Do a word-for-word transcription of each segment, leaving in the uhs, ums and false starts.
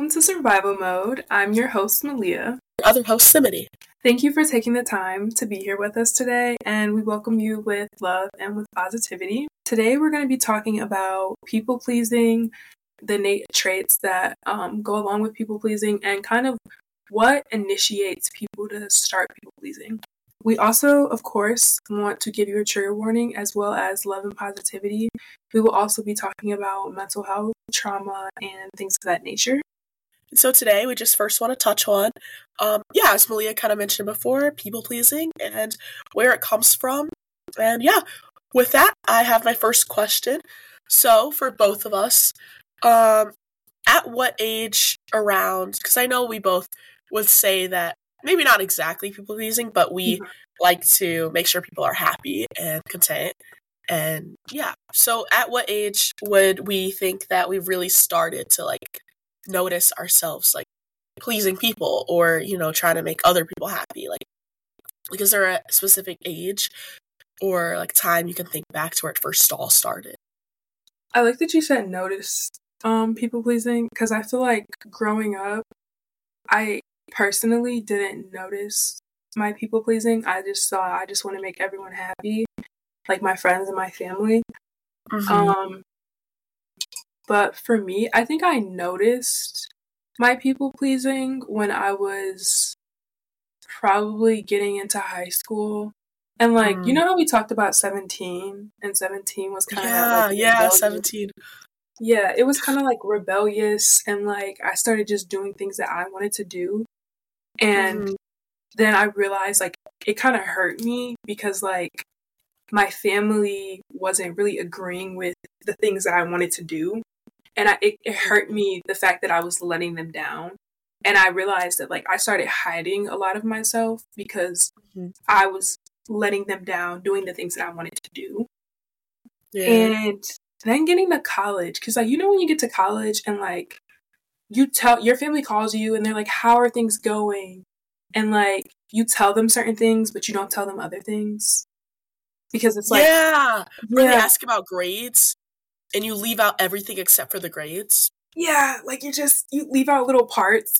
Welcome to Survival Mode. I'm your host, Malia. Your other host, Simity. Thank you for taking the time to be here with us today, and we welcome you with love and with positivity. Today, we're going to be talking about people-pleasing, the innate traits that um, go along with people-pleasing, and kind of what initiates people to start people-pleasing. We also, of course, want to give you a trigger warning as well as love and positivity. We will also be talking about mental health, trauma, and things of that nature. So today, we just first want to touch on, um, yeah, as Malia kind of mentioned before, people-pleasing and where it comes from. And yeah, with that, I have my first question. So for both of us, um, at what age around, because I know we both would say that maybe not exactly people-pleasing, but we mm-hmm. like to make sure people are happy and content. And yeah, so at what age would we think that we've really started to like notice ourselves like pleasing people or, you know, trying to make other people happy? Like, like is there a specific age or like time you can think back to where it first all started? I like that you said notice um, people-pleasing because I feel like growing up, I... personally didn't notice my people pleasing. I just saw I just want to make everyone happy, like my friends and my family. Mm-hmm. Um, but for me, I think I noticed my people pleasing when I was probably getting into high school. And like, mm. you know how we talked about seventeen and seventeen was kind of yeah, like yeah, rebellious. seventeen. Yeah, it was kind of like rebellious and like I started just doing things that I wanted to do. And mm-hmm. then I realized, like, it kind of hurt me because, like, my family wasn't really agreeing with the things that I wanted to do. And I, it, it hurt me, the fact that I was letting them down. And I realized that, like, I started hiding a lot of myself because mm-hmm. I was letting them down, doing the things that I wanted to do. Yeah. And then getting to college, because, like, you know when you get to college and, like, you tell, your family calls you and they're like, how are things going? And, like, you tell them certain things, but you don't tell them other things. Because it's like... Yeah! When yeah. they ask about grades, and you leave out everything except for the grades. Yeah, like, you just, you leave out little parts,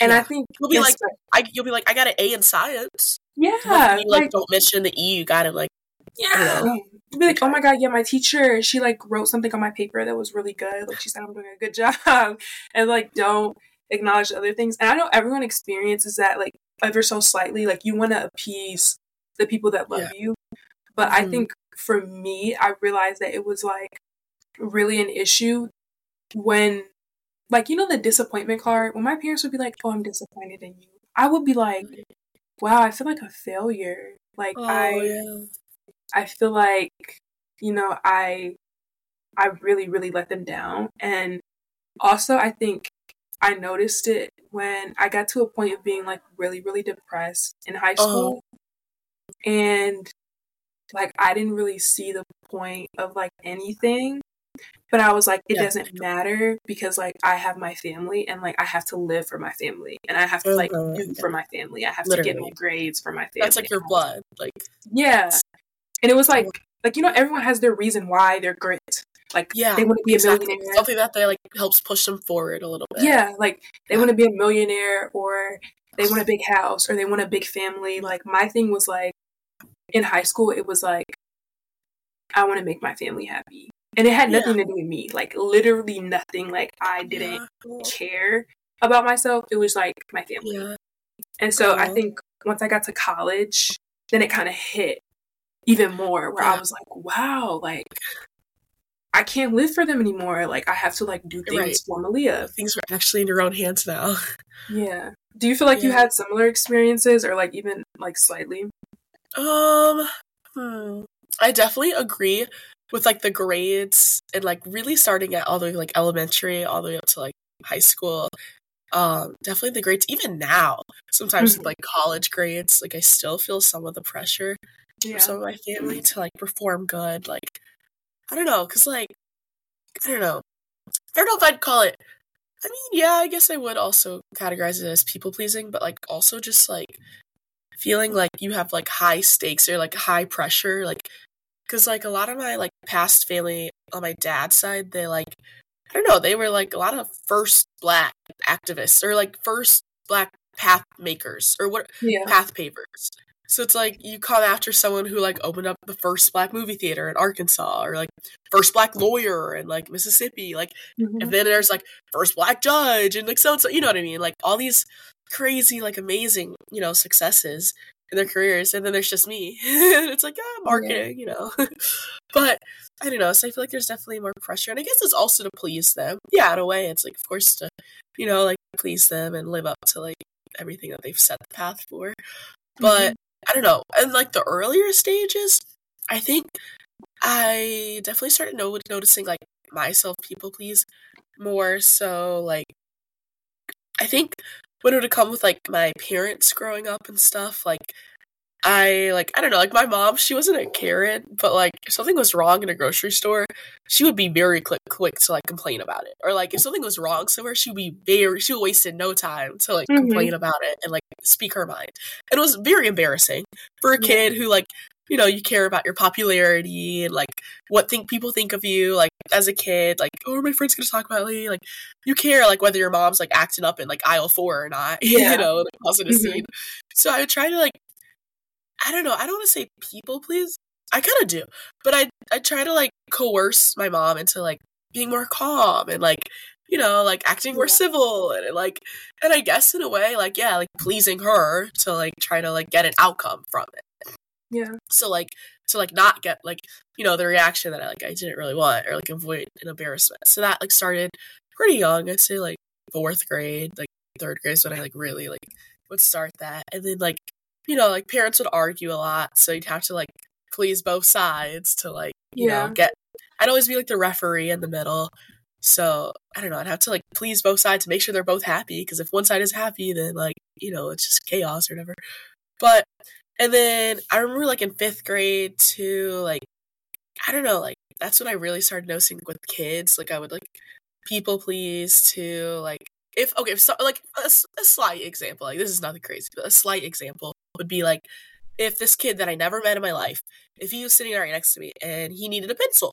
and yeah. I think... You'll be, like, I, you'll be like, I got an A in science. Yeah! But you, like, like, don't mention the E, you gotta, like... Yeah. You'd be like, oh my god, yeah, my teacher, she like wrote something on my paper that was really good. Like she said I'm doing a good job. And like don't acknowledge other things. And I know everyone experiences that like ever so slightly. Like you want to appease the people that love yeah. you. But mm-hmm. I think for me, I realized that it was like really an issue when like, you know, the disappointment card, when my parents would be like, oh, I'm disappointed in you. I would be like, wow, I feel like a failure. Like oh, I yeah. I feel like, you know, I I really, really let them down. And also, I think I noticed it when I got to a point of being, like, really, really depressed in high school. Uh-huh. And, like, I didn't really see the point of, like, anything. But I was like, it yeah. doesn't matter because, like, I have my family and, like, I have to live for my family. And I have to, like, uh-huh. do for my family. I have Literally. to get my grades for my family. That's, like, your blood. Like, yeah. And it was like, like you know, everyone has their reason why they're grit. Like, yeah, they want to be exactly. a millionaire. Something that they like helps push them forward a little bit. Yeah, like they yeah. want to be a millionaire, or they want a big house, or they want a big family. Like my thing was like, in high school, it was like, I want to make my family happy, and it had nothing yeah. to do with me. Like literally nothing. Like I didn't yeah. care about myself. It was like my family, yeah. and so yeah. I think once I got to college, then it kind of hit. Even more where yeah. I was like, wow, like I can't live for them anymore. Like I have to like do things right. for Malia. Things are actually in your own hands now. Yeah. Do you feel like yeah. you had similar experiences or like even like slightly? Um, hmm. I definitely agree with like the grades and like really starting at all the way like elementary, all the way up to like high school. Um, definitely the grades, even now, sometimes mm-hmm. with, like college grades, like I still feel some of the pressure. Yeah. Some of my family to like perform good, like I don't know, cause like I don't know, I don't know if I'd call it. I mean, yeah, I guess I would also categorize it as people pleasing, but like also just like feeling like you have like high stakes or like high pressure, like cause like a lot of my like past family on my dad's side, they like I don't know, they were like a lot of first black activists or like first black path makers or what yeah. path pavers. So it's like you come after someone who like opened up the first black movie theater in Arkansas, or like first black lawyer in like Mississippi, like mm-hmm. and then there's like first black judge and like so and so, you know what I mean? Like all these crazy, like amazing, you know, successes in their careers, and then there's just me. It's like ah, marketing, yeah. you know. But I don't know. So I feel like there's definitely more pressure, and I guess it's also to please them. Yeah, in a way, it's like of course to, you know, like please them and live up to like everything that they've set the path for, but. Mm-hmm. I don't know. And like the earlier stages, I think I definitely started no- noticing like myself people please more. So like I think when it would come with like my parents growing up and stuff, like I like I don't know, like my mom, she wasn't a Karen, but like if something was wrong in a grocery store, she would be very quick quick to like complain about it. Or like if something was wrong somewhere, she would be very she would waste no time to like mm-hmm. complain about it and like speak her mind. And it was very embarrassing for a kid who like, you know, you care about your popularity and like what think people think of you, like as a kid, like, oh, are my friends gonna talk about me? Like you care like whether your mom's like acting up in like aisle four or not. Yeah. You know, like causing a scene. So I would try to like I don't know. I don't want to say people please. I kind of do. But I I try to, like, coerce my mom into, like, being more calm and, like, you know, like, acting more civil. And, like, and I guess in a way, like, yeah, like, pleasing her to, like, try to, like, get an outcome from it. Yeah. So, like, to, like, not get, like, you know, the reaction that, I like, I didn't really want or, like, avoid an embarrassment. So that, like, started pretty young. I'd say, like, fourth grade, like, third grade is when I, like, really, like, would start that. And then, like, you know, like, parents would argue a lot, so you'd have to, like, please both sides to, like, you yeah. know, get... I'd always be, like, the referee in the middle, so, I don't know, I'd have to, like, please both sides to make sure they're both happy, because if one side is happy, then, like, you know, it's just chaos or whatever. But, and then, I remember, like, in fifth grade, too, like, I don't know, like, that's when I really started noticing with kids, like, I would, like, people please to, like, if, okay, if so, like, a, a slight example, like, this is nothing crazy, but a slight example would be, like, if this kid that I never met in my life, if he was sitting right next to me and he needed a pencil,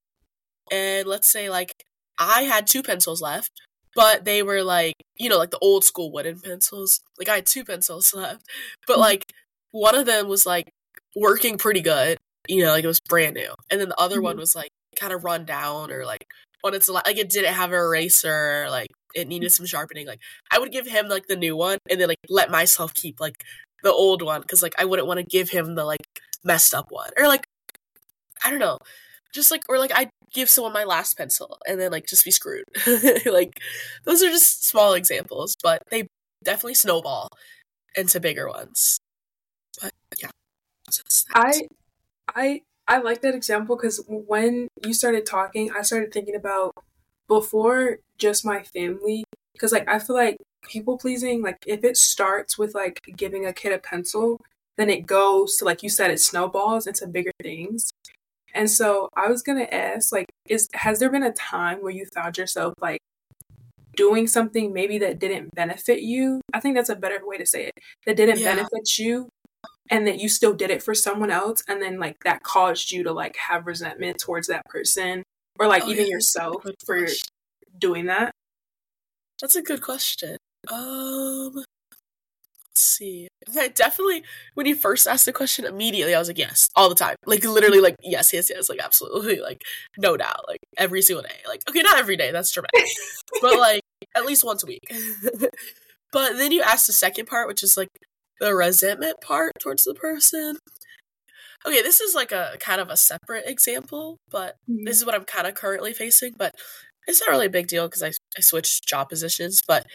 and let's say, like, I had two pencils left, but they were, like, you know, like, the old school wooden pencils, like, I had two pencils left, but, like, one of them was, like, working pretty good, you know, like, it was brand new, and then the other mm-hmm. one was, like, kind of run down, or, like, on its, like, it didn't have an eraser, like, it needed some sharpening, like, I would give him, like, the new one, and then, like, let myself keep, like, the old one, because, like, I wouldn't want to give him the, like, messed up one, or, like, I don't know, just, like, or, like, I'd give someone my last pencil, and then, like, just be screwed, like, those are just small examples, but they definitely snowball into bigger ones, but, yeah. I, I, I like that example, because when you started talking, I started thinking about before just my family, because, like, I feel like people pleasing, like, if it starts with, like, giving a kid a pencil, then it goes to, like you said, it snowballs into bigger things. And so I was gonna ask, like, is has there been a time where you found yourself, like, doing something maybe that didn't benefit you? I think that's a better way to say it. That didn't yeah. benefit you, and that you still did it for someone else, and then, like, that caused you to, like, have resentment towards that person, or, like, oh, even yeah. yourself for question. doing that? That's a good question. Um, let's see. I definitely, when you first asked the question, immediately I was like, yes, all the time. Like, literally, like, yes, yes, yes, like, absolutely, like, no doubt, like, every single day. Like, okay, not every day, that's dramatic, but, like, at least once a week. But then you asked the second part, which is, like, the resentment part towards the person. Okay, this is, like, a kind of a separate example, but this is what I'm kind of currently facing, but it's not really a big deal because I, I switched job positions, but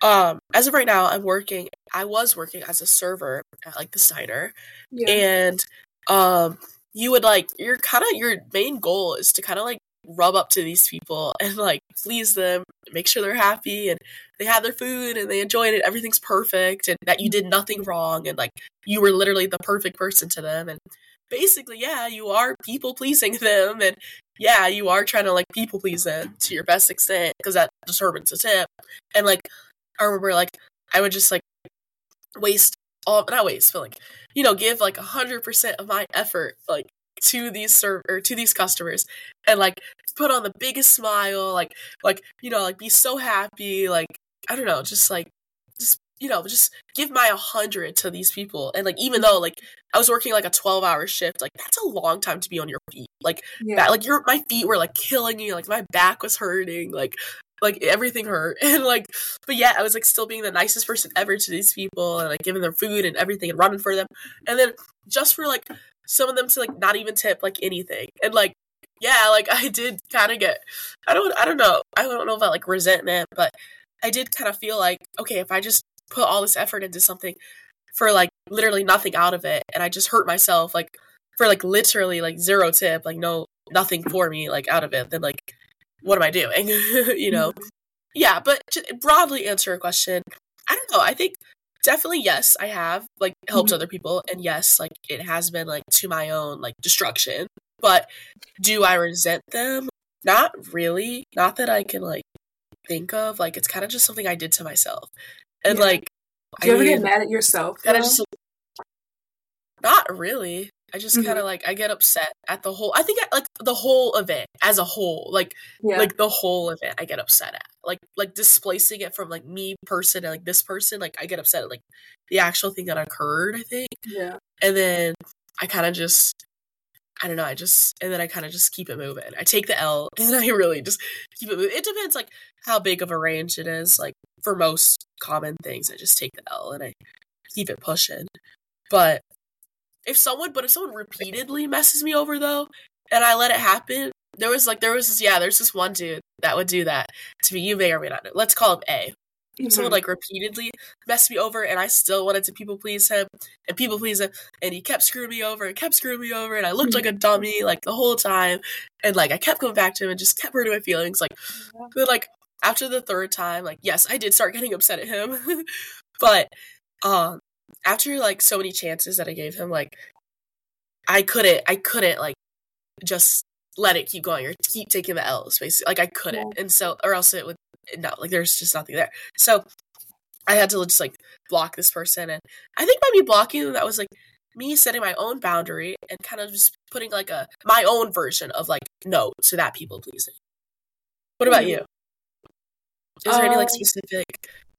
um, as of right now, I'm working, I was working as a server at, like, the Steiner, yeah. and um, you would, like, your kind of, your main goal is to kind of, like, rub up to these people and, like, please them, make sure they're happy, and they had their food, and they enjoyed it, everything's perfect, and that you did nothing wrong, and, like, you were literally the perfect person to them, and basically, yeah, you are people-pleasing them, and yeah, you are trying to, like, people-please them to your best extent, because that determines a tip. And, like, I remember, like, I would just, like, waste all, not waste, but, like, you know, give, like, one hundred percent of my effort, like, to these serv- or to these customers, and like put on the biggest smile, like like you know, like be so happy, like I don't know, just like just you know, just give my a hundred to these people. And like even though like I was working like a twelve hour shift, like that's a long time to be on your feet. Like yeah. that, like your my feet were like killing me, like my back was hurting, like like everything hurt. And like but yeah, I was like still being the nicest person ever to these people and like giving them food and everything and running for them. And then just for like some of them to like not even tip like anything. And like yeah, like I did kind of get I don't I don't know. I don't know about like resentment, but I did kind of feel like, okay, if I just put all this effort into something for like literally nothing out of it and I just hurt myself like for like literally like zero tip, like no nothing for me like out of it, then like what am I doing? You know? Yeah, but to broadly answer a question, I don't know. I think definitely, yes, I have like helped mm-hmm. other people. And yes, like it has been like to my own like destruction, but do I resent them? Not really. Not that I can like think of. Like, it's kind of just something I did to myself. And yeah. like, do you I ever mean, get mad at yourself? I just, not really. I just kind of, mm-hmm. like, I get upset at the whole, I think, I, like, the whole event as a whole, like, yeah. like, the whole event I get upset at, like, like, displacing it from, like, me person and, like, this person, like, I get upset at, like, the actual thing that occurred, I think, yeah, and then I kind of just, I don't know, I just, and then I kind of just keep it moving, I take the L, and I really just keep it moving. It depends, like, how big of a range it is, like, for most common things, I just take the L, and I keep it pushing, but If someone, but if someone repeatedly messes me over though, and I let it happen, there was like, there was this, yeah, there's this one dude that would do that to me. You may or may not know. Let's call him A. Mm-hmm. Someone like repeatedly messed me over, and I still wanted to people please him and people please him, and he kept screwing me over and kept screwing me over, and I looked mm-hmm. like a dummy like the whole time, and like I kept going back to him and just kept hurting my feelings. Like, but like after the third time, like yes, I did start getting upset at him, but um. after, like, so many chances that I gave him, like, I couldn't, I couldn't, like, just let it keep going or keep taking the L's, basically. Like, I couldn't. Yeah. And so, or else it would, no, like, there's just nothing there. So, I had to just, like, block this person. And I think by me blocking them, that was, like, me setting my own boundary and kind of just putting, like, a my own version of, like, no to that people pleasing. What about you? Is there uh, any, like, specific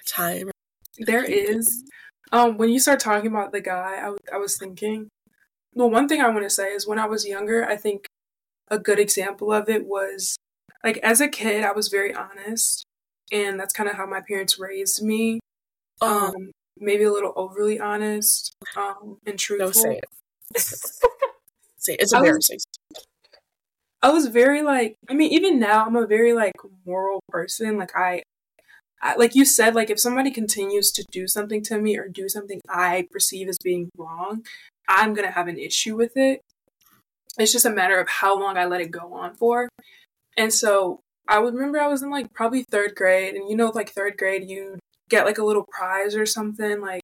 time? There is. Um, when you start talking about the guy, I, w- I was thinking, well, one thing I want to say is when I was younger, I think a good example of it was, like, as a kid, I was very honest, and that's kind of how my parents raised me, um, oh. maybe a little overly honest um, and truthful. No, say it. Say it. It's embarrassing. I was, I was very, like, I mean, even now, I'm a very, like, moral person, like, I... I, like you said, like if somebody continues to do something to me or do something I perceive as being wrong, I'm going to have an issue with it. It's just a matter of how long I let it go on for. And so I would remember I was in like probably third grade, and you know, like third grade, you get like a little prize or something. Like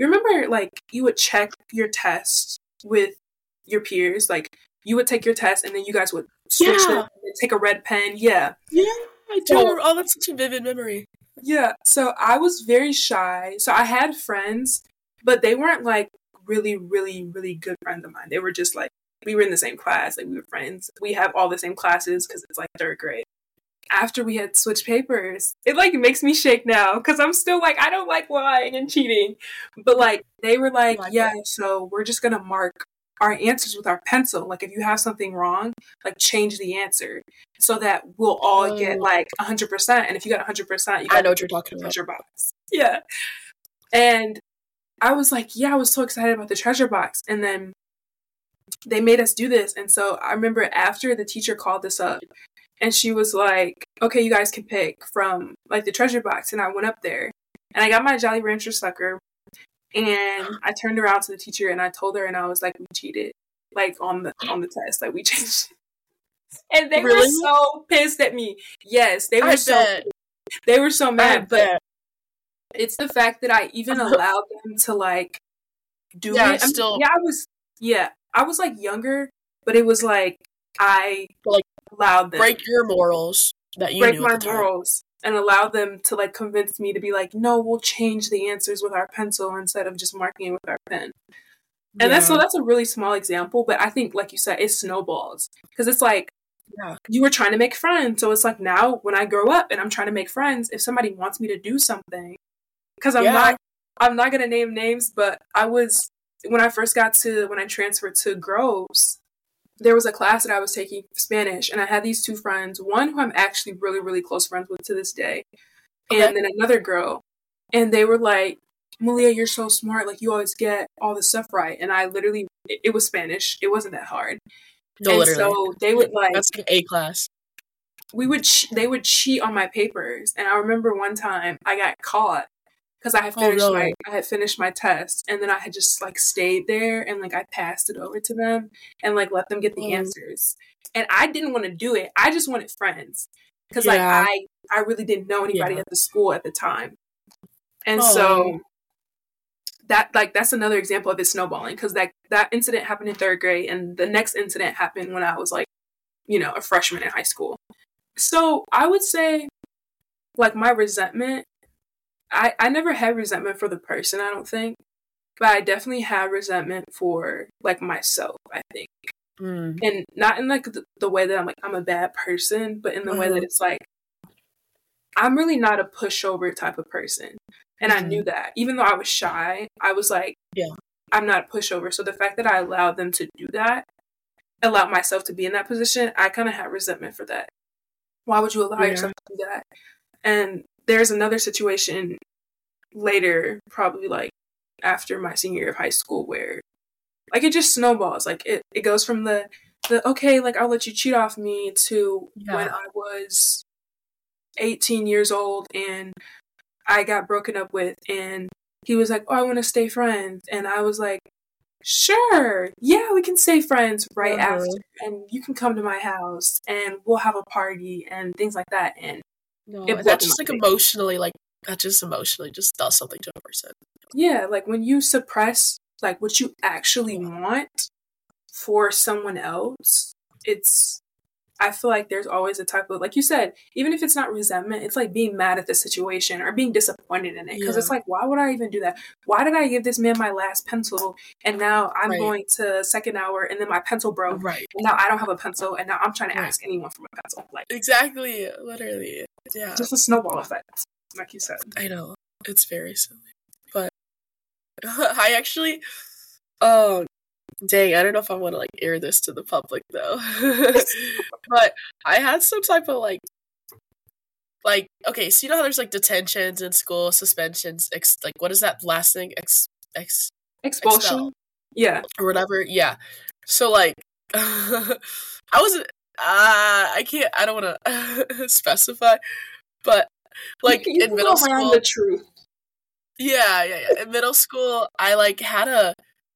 you remember, like you would check your tests with your peers. Like you would take your test and then you guys would switch yeah. them and take a red pen. Yeah. Yeah. I do. So, oh, that's such a vivid memory. Yeah, so I was very shy. So I had friends, but they weren't like really, really, really good friends of mine. They were just like, we were in the same class, like we were friends. We have all the same classes because it's like third grade. After we had switched papers, it like makes me shake now because I'm still like, I don't like lying and cheating. But like, they were like, like yeah, that. So we're just going to mark our answers with our pencil. Like if you have something wrong, like change the answer so that we'll all oh. get like one hundred percent. And if you got one hundred percent, you got I know what you're talking about. Treasure box. Yeah. And I was like, yeah, I was so excited about the treasure box. And then they made us do this. And so I remember after the teacher called us up and she was like, okay, you guys can pick from like the treasure box. And I went up there and I got my Jolly Rancher sucker. And I turned around to the teacher and I told her, and I was like, we cheated, like on the on the test, like we changed. And they really? were so pissed at me. Yes, they were I so bet. they were so mad. I but bet. It's the fact that I even allowed them to like do yeah, it. I mean, still... Yeah, I was yeah, I was like younger, but it was like I like allowed them break your morals that you break knew my at the time. morals. And allow them to, like, convince me to be like, no, we'll change the answers with our pencil instead of just marking it with our pen. And yeah. that's so that's a really small example, but I think, like you said, it snowballs. Because it's like, Yeah. You were trying to make friends. So it's like now when I grow up and I'm trying to make friends, if somebody wants me to do something, because I'm yeah. not, I'm not going to name names, but I was, when I first got to, when I transferred to Groves, there was a class that I was taking Spanish, and I had these two friends, one who I'm actually really, really close friends with to this day. Okay. And then another girl. And they were like, Malia, you're so smart. Like, you always get all this stuff right. And I literally, it, it was Spanish. It wasn't that hard. No, and literally. So they would like, that's an A class. We would, che- they would cheat on my papers. And I remember one time I got caught because I had finished oh, no. my, I had finished my test, and then I had just like stayed there and like I passed it over to them and like let them get the mm. answers. And I didn't want to do it. I just wanted friends because yeah. like I, I really didn't know anybody yeah. at the school at the time. And oh. so that like that's another example of it snowballing, because that that incident happened in third grade, and the next incident happened when I was like, you know, a freshman in high school. So I would say like my resentment, I, I never had resentment for the person, I don't think, but I definitely had resentment for like myself, I think. Mm. And not in like the, the way that I'm like, I'm a bad person, but in the mm. way that it's like, I'm really not a pushover type of person. And mm-hmm. I knew that. Even though I was shy, I was like, yeah, I'm not a pushover. So the fact that I allowed them to do that, allowed myself to be in that position, I kind of had resentment for that. Why would you allow yeah. yourself to do that? And there's another situation later, probably like after my senior year of high school, where like it just snowballs. Like it, it goes from the, the, okay, like I'll let you cheat off me to yeah. when I was eighteen years old and I got broken up with, and he was like, oh, I want to stay friends. And I was like, sure, yeah, we can stay friends right uh-huh. after, and you can come to my house and we'll have a party and things like that. And no, it that just like thing. emotionally, like that just emotionally just does something to a person. Yeah, like when you suppress like what you actually want for someone else, it's, I feel like there's always a type of, like you said, even if it's not resentment, it's like being mad at the situation or being disappointed in it. Because yeah. it's like, why would I even do that? Why did I give this man my last pencil? And now I'm right. going to second hour and then my pencil broke. Right. And now I don't have a pencil. And now I'm trying to right. ask anyone for my pencil. Like, exactly. Literally. Yeah. Just a snowball effect. Like you said. I know. It's very silly. But I actually, oh, um, dang, I don't know if I want to, like, air this to the public, though. But I had some type of, like, like, okay, so you know how there's, like, detentions in school, suspensions, ex- like, what is that last thing? Ex- ex- Expulsion? Expel. Yeah. Or whatever, yeah. So, like, I wasn't, uh, I can't, I don't want to specify, but, like, you in middle school. The truth. Yeah, yeah, yeah. In middle school, I, like, had a,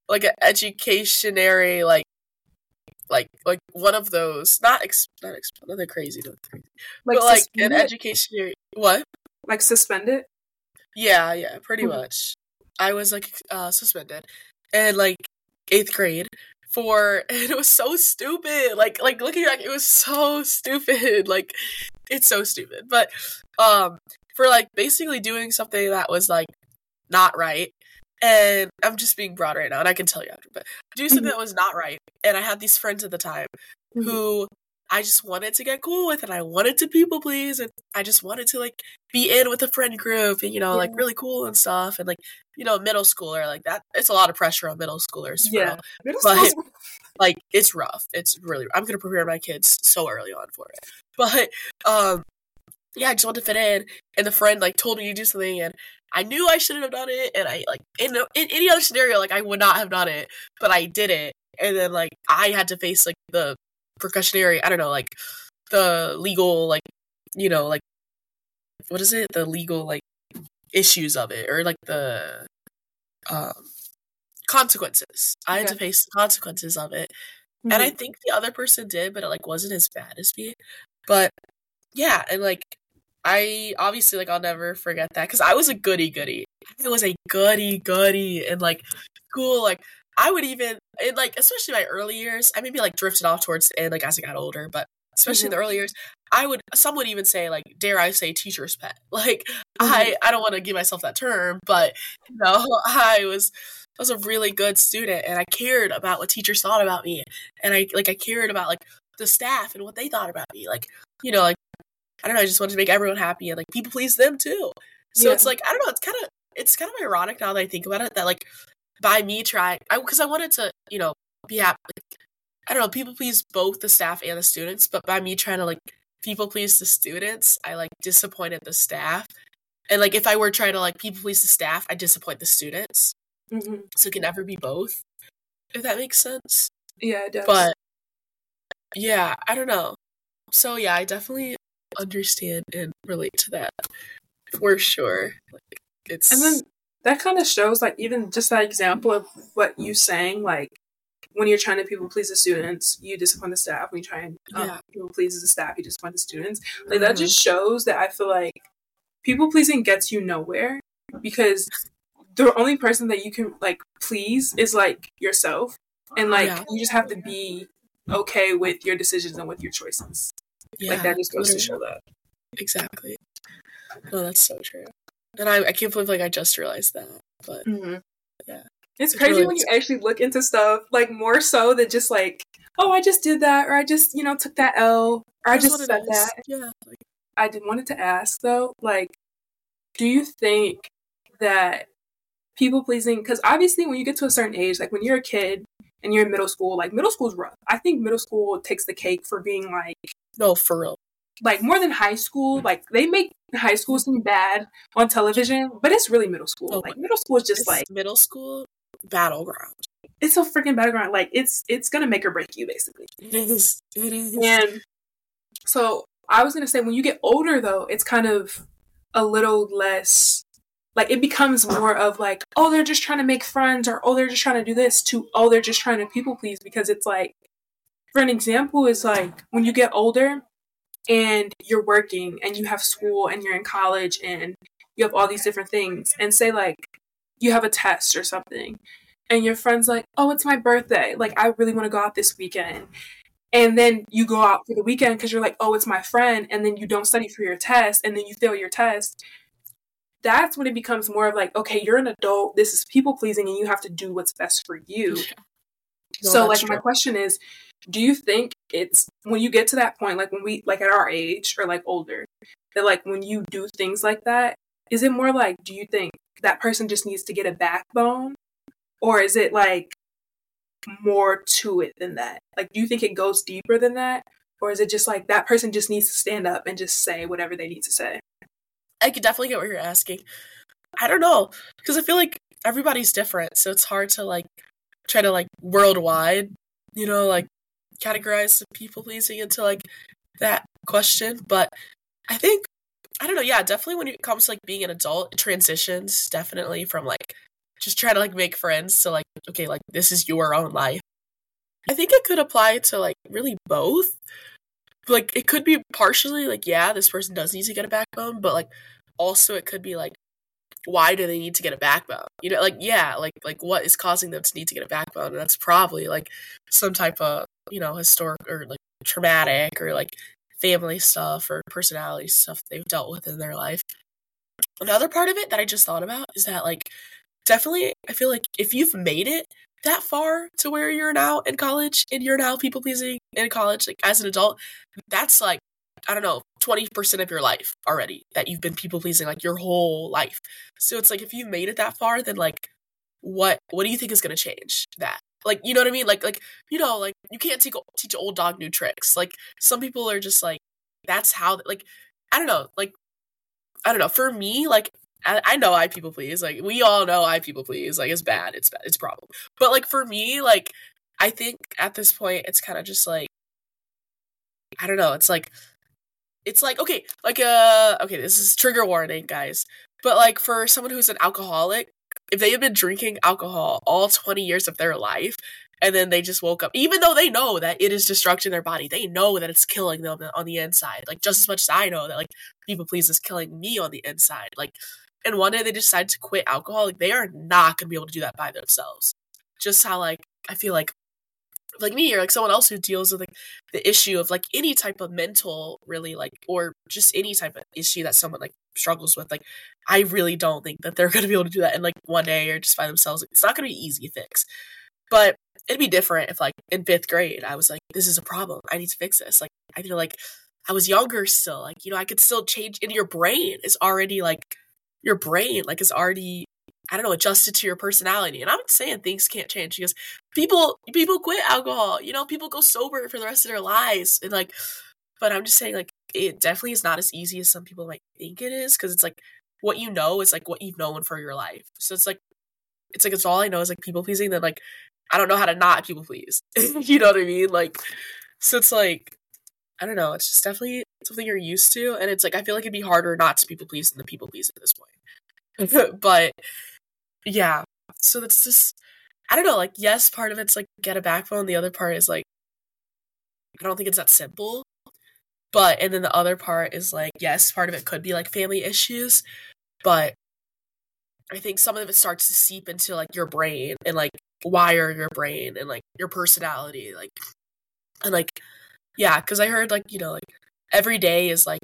like an educationary, like, like, like one of those, not, ex- not, ex- nothing crazy, nothing crazy, like but like an it? educationary, what? Like suspended? Yeah, yeah, pretty mm-hmm. much. I was like uh, suspended in like eighth grade for, and it was so stupid. Like, like looking back, it was so stupid. Like, it's so stupid. But um, for like basically doing something that was like not right. And I'm just being broad right now, and I can tell you after, but I do something mm-hmm. that was not right. And I had these friends at the time mm-hmm. who I just wanted to get cool with, and I wanted to people please, and I just wanted to, like, be in with a friend group, and, you know, yeah. like, really cool and stuff. And, like, you know, middle schooler, like, that, it's a lot of pressure on middle schoolers. Yeah. Middle but, like, it's rough. It's really, I'm going to prepare my kids so early on for it. But, um, yeah, I just wanted to fit in, and the friend, like, told me to do something, and I knew I shouldn't have done it, and I, like, in, in any other scenario, like, I would not have done it, but I did it, and then, like, I had to face, like, the precautionary, I don't know, like, the legal, like, you know, like, what is it? The legal, like, issues of it, or, like, the um, consequences. I had okay. to face the consequences of it, mm-hmm. and I think the other person did, but it, like, wasn't as bad as me, but, yeah, and, like, I obviously, like, I'll never forget that because I was a goody goody. I was a goody goody and like cool. Like I would even and like especially my early years. I maybe like drifted off towards the end, like as I got older, but especially mm-hmm. in the early years, I would. Some would even say like, dare I say, teacher's pet. Like mm-hmm. I, I don't want to give myself that term, but you know, I was I was a really good student and I cared about what teachers thought about me, and I like I cared about like the staff and what they thought about me. Like, you know, like, I don't know, I just wanted to make everyone happy and, like, people please them too. So yeah. It's like, I don't know, it's kind of, it's kind of ironic now that I think about it, that, like, by me trying, because I, I wanted to, you know, be happy, like, I don't know, people please both the staff and the students, but by me trying to, like, people please the students, I, like, disappointed the staff. And, like, if I were trying to, like, people please the staff, I disappoint the students. Mm-hmm. So it can never be both, if that makes sense. Yeah, it does. But, yeah, I don't know. So, yeah, I definitely understand and relate to that, for sure. Like, it's... And then that kind of shows, like, even just that example of what you saying, like, when you're trying to people please the students, you disappoint the staff. When you try and um, yeah. people please the staff, you disappoint the students. Like, mm-hmm. that just shows that I feel like people pleasing gets you nowhere, because the only person that you can, like, please is, like, yourself. And, like, yeah. you just have to be okay with your decisions and with your choices. Yeah, like, that just goes literally. To show that. Exactly. No, that's so true. And I, I can't believe, like, I just realized that. But, mm-hmm. yeah. It's crazy really when you actually look into stuff, like, more so than just, like, oh, I just did that, or I just, you know, took that L, or I just said that. Yeah. Like, I did, wanted to ask, though, like, do you think that people-pleasing, because obviously when you get to a certain age, like, when you're a kid and you're in middle school, like, middle school's rough. I think middle school takes the cake for being, like... No, for real. Like, more than high school, like, they make high school seem bad on television, but it's really middle school. Oh, like, middle school is just, like... Middle school... battleground. It's a freaking battleground. Like, it's it's gonna make or break you, basically. It is. It is. And so I was gonna say, when you get older, though, it's kind of a little less, like, it becomes more of, like, oh, they're just trying to make friends, or oh, they're just trying to do this, to oh, they're just trying to people please. Because it's like, for an example, is like when you get older and you're working and you have school and you're in college and you have all these different things, and say, like, you have a test or something, and your friend's like, oh, it's my birthday. Like, I really want to go out this weekend. And then you go out for the weekend because you're like, oh, it's my friend. And then you don't study for your test, and then you fail your test. That's when it becomes more of, like, okay, you're an adult. This is people pleasing, and you have to do what's best for you. Yeah. No, so, like, true. My question is, do you think it's when you get to that point, like when we, like at our age or like older, that like when you do things like that, is it more like, do you think that person just needs to get a backbone, or is it like more to it than that? Like, do you think it goes deeper than that, or is it just like that person just needs to stand up and just say whatever they need to say? I could definitely get what you're asking. I don't know, because I feel like everybody's different, so it's hard to like try to like worldwide, you know, like categorize the people pleasing into like that question. But I think, I don't know, yeah, definitely when it comes to, like, being an adult, it transitions definitely from, like, just trying to, like, make friends to, like, okay, like, this is your own life. I think it could apply to, like, really both. Like, it could be partially, like, yeah, this person does need to get a backbone, but, like, also it could be, like, why do they need to get a backbone? You know, like, yeah, like, like what is causing them to need to get a backbone? And that's probably, like, some type of, you know, historic or, like, traumatic or, like, family stuff or personality stuff they've dealt with in their life. Another part of it that I just thought about is that, like, definitely I feel like if you've made it that far to where you're now in college and you're now people pleasing in college, like, as an adult, that's like, I don't know, twenty percent of your life already that you've been people pleasing, like, your whole life. So it's like, if you made it that far, then like what what do you think is going to change that? Like, you know what I mean? Like, like you know, like, you can't teach teach old dog new tricks. Like, some people are just, like, that's how, like, I don't know, like, I don't know. For me, like, I, I know I people please. Like, we all know I people please. Like, it's bad. It's bad. It's a problem. But, like, for me, like, I think at this point, it's kind of just, like, I don't know. It's, like, it's, like, okay, like, uh, okay, this is trigger warning, guys. But, like, for someone who's an alcoholic, if they have been drinking alcohol all twenty years of their life, and then they just woke up, even though they know that it is destructing their body, they know that it's killing them on the inside. Like, just as much as I know that, like, people please is killing me on the inside. Like, and one day they decide to quit alcohol, like, they are not going to be able to do that by themselves. Just how, like, I feel like, like me or, like, someone else who deals with, like, the issue of, like, any type of mental, really, like, or just any type of issue that someone, like, struggles with, like, I really don't think that they're going to be able to do that in, like, one day or just by themselves. It's not going to be an easy fix. But it'd be different if, like, in fifth grade, I was like, this is a problem. I need to fix this. Like, I feel like I was younger still. Like, you know, I could still change. And your brain is already, like, your brain, like, is already, I don't know, adjusted to your personality. And I'm not saying things can't change because people, people quit alcohol. You know, people go sober for the rest of their lives. And, like, but I'm just saying, like, it definitely is not as easy as some people might think it is because it's, like, what you know is, like, what you've known for your life. So it's, like, it's, like, it's all I know is, like, people-pleasing that, like, I don't know how to not people please. You know what I mean? Like, so it's like, I don't know. It's just definitely something you're used to. And it's like, I feel like it'd be harder not to people please than the people please at this point. But yeah, so that's just, I don't know. Like, yes, part of it's like get a backbone. The other part is like, I don't think it's that simple. But, and then the other part is like, yes, part of it could be like family issues. But I think some of it starts to seep into like your brain and like, wire your brain and like your personality, like, and like, yeah, because I heard like, you know, like every day is like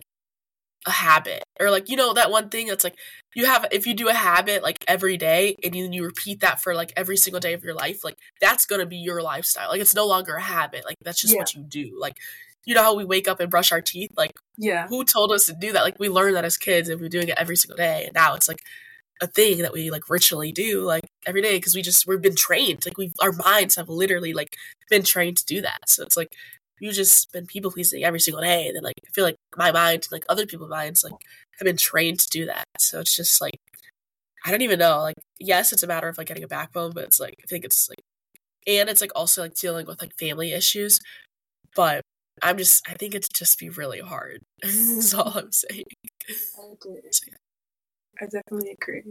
a habit, or like, you know, that one thing that's like you have, if you do a habit like every day and you, you repeat that for like every single day of your life, like that's gonna be your lifestyle. Like it's no longer a habit, like that's just yeah. what you do. Like, you know how we wake up and brush our teeth, like yeah who told us to do that? Like we learned that as kids and we're doing it every single day, and now it's like a thing that we like ritually do like every day because we just we've been trained, like we our minds have literally like been trained to do that. So it's like you've just been people pleasing every single day, and then like I feel like my mind, like other people's minds, like have been trained to do that. So it's just like I don't even know. Like yes, it's a matter of like getting a backbone, but it's like I think it's like, and it's like also like dealing with like family issues. But I'm just I think it's just be really hard. That's all I'm saying. I agree. So, yeah. I definitely agree.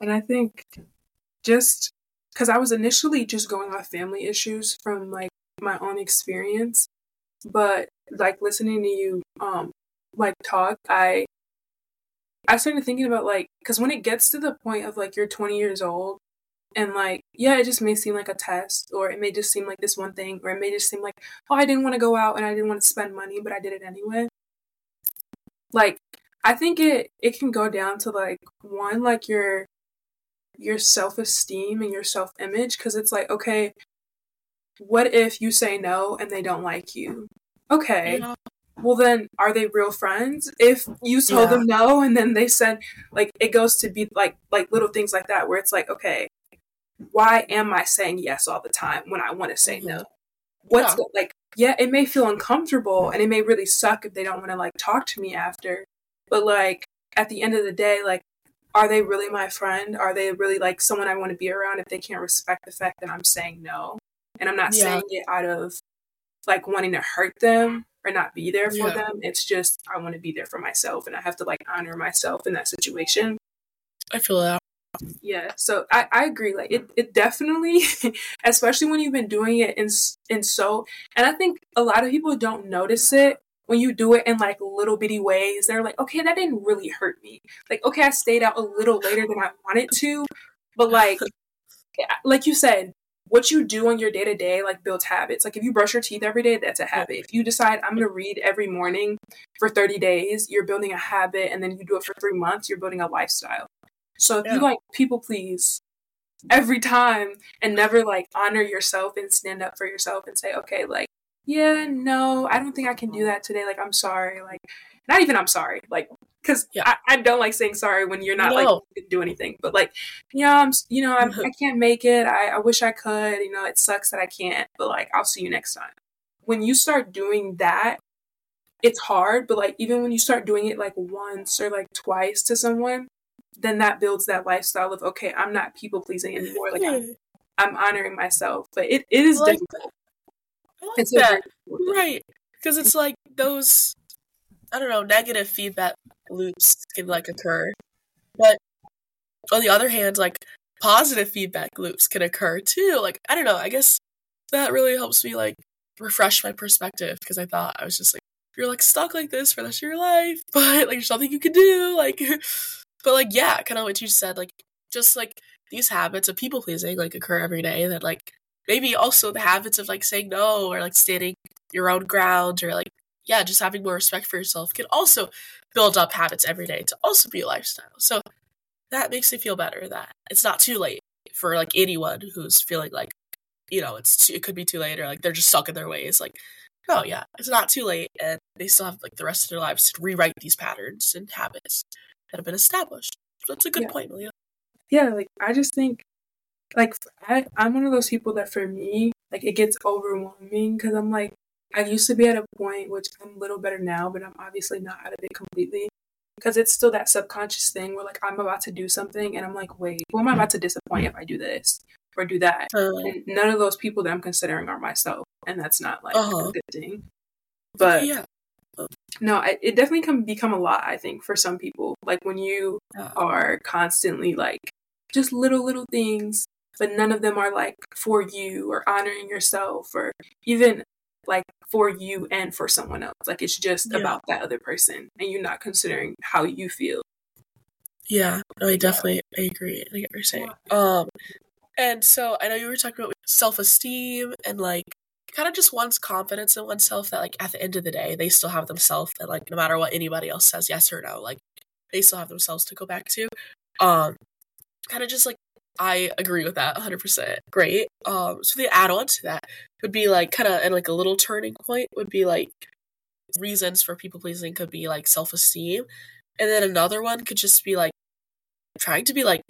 And I think just because I was initially just going off family issues from like my own experience, but like listening to you um like talk, I I started thinking about like, because when it gets to the point of like you're twenty years old and like, yeah, it just may seem like a test, or it may just seem like this one thing, or it may just seem like, oh, I didn't want to go out and I didn't want to spend money, but I did it anyway. Like, I think it, it can go down to, like, one, like, your your self-esteem and your self-image, because it's like, okay, what if you say no and they don't like you? Okay, yeah. Well then, are they real friends? If you told yeah. them no and then they said, like, it goes to be, like, like little things like that, where it's like, okay, why am I saying yes all the time when I want to say no? What's, yeah. like, yeah, it may feel uncomfortable and it may really suck if they don't want to, like, talk to me after. But, like, at the end of the day, like, are they really my friend? Are they really, like, someone I want to be around if they can't respect the fact that I'm saying no? And I'm not yeah. saying it out of, like, wanting to hurt them or not be there for yeah. them. It's just I want to be there for myself, and I have to, like, honor myself in that situation. I feel that. Yeah. So I, I agree. Like, it, it definitely, especially when you've been doing it in, in so, and I think a lot of people don't notice it. When you do it in like little bitty ways, they're like, okay, that didn't really hurt me. Like, okay, I stayed out a little later than I wanted to, but like, like you said, what you do on your day to day, like builds habits. Like if you brush your teeth every day, that's a habit. If you decide I'm going to read every morning for thirty days, you're building a habit. And then you do it for three months, you're building a lifestyle. So if yeah. you like people please every time and never like honor yourself and stand up for yourself and say, okay, like, yeah, no, I don't think I can do that today. Like, I'm sorry. Like, not even I'm sorry. Like, because yeah. I, I don't like saying sorry when you're not, no. like, you didn't do anything. But, like, yeah, I'm, you know, I'm, I can't make it. I, I wish I could. You know, it sucks that I can't. But, like, I'll see you next time. When you start doing that, it's hard. But, like, even when you start doing it, like, once or, like, twice to someone, then that builds that lifestyle of, okay, I'm not people-pleasing anymore. Like, I'm, I'm honoring myself. But it, it is like difficult. That. I like it's that, right? Because it's like those, I don't know, negative feedback loops can like occur, but on the other hand, like positive feedback loops can occur too. Like I don't know, I guess that really helps me like refresh my perspective, because I thought I was just like, you're like stuck like this for the rest of your life, but like there's nothing you can do, like, but like yeah, kind of what you said, like just like these habits of people pleasing like occur every day, that like. Maybe also the habits of, like, saying no or, like, standing your own ground or, like, yeah, just having more respect for yourself can also build up habits every day to also be a lifestyle. So that makes me feel better that it's not too late for, like, anyone who's feeling like, you know, it's too, it could be too late, or like they're just stuck in their ways. Like, oh yeah, it's not too late, and they still have like the rest of their lives to rewrite these patterns and habits that have been established. So that's a good yeah. point, Malia. Yeah, like I just think, like I, I'm one of those people that for me, like it gets overwhelming because I'm like, I used to be at a point, which I'm a little better now, but I'm obviously not out of it completely. Because it's still that subconscious thing where, like, I'm about to do something and I'm like, wait, who am I about to disappoint if I do this or do that? Uh-huh. And none of those people that I'm considering are myself. And that's not, like, uh-huh. a good thing. But, yeah. no, I, it definitely can become a lot, I think, for some people. Like, when you uh-huh. are constantly, like, just little, little things, but none of them are, like, for you or honoring yourself or even... like for you and for someone else. Like it's just yeah. about that other person and you're not considering how you feel. Yeah, no, I definitely I agree. I get what you're saying. Um, and so I know you were talking about self-esteem and like kind of just one's confidence in oneself that like at the end of the day, they still have themselves and like no matter what anybody else says, yes or no, like they still have themselves to go back to. Um, kind of just like, I agree with that one hundred percent. Great. Um, so the add-on to that would be like kind of, and like a little turning point would be like reasons for people pleasing could be like self-esteem. And then another one could just be like trying to be like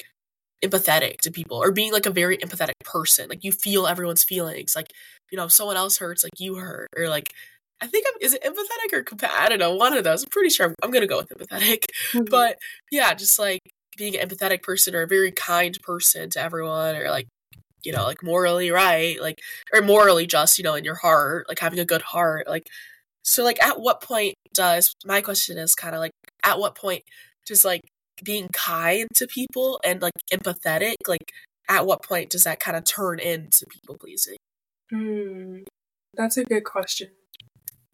empathetic to people or being like a very empathetic person. Like you feel everyone's feelings. Like, you know, if someone else hurts, like you hurt or like, I think I'm, is it empathetic or compa- I don't know, one of those. I'm pretty sure I'm, I'm going to go with empathetic. Mm-hmm. But yeah, just like, being an empathetic person or a very kind person to everyone or like, you know, like morally right, like, or morally just, you know, in your heart, like having a good heart. Like, so like at what point does, my question is kind of like, at what point does like being kind to people and like empathetic, like at what point does that kind of turn into people pleasing? Mm, that's a good question.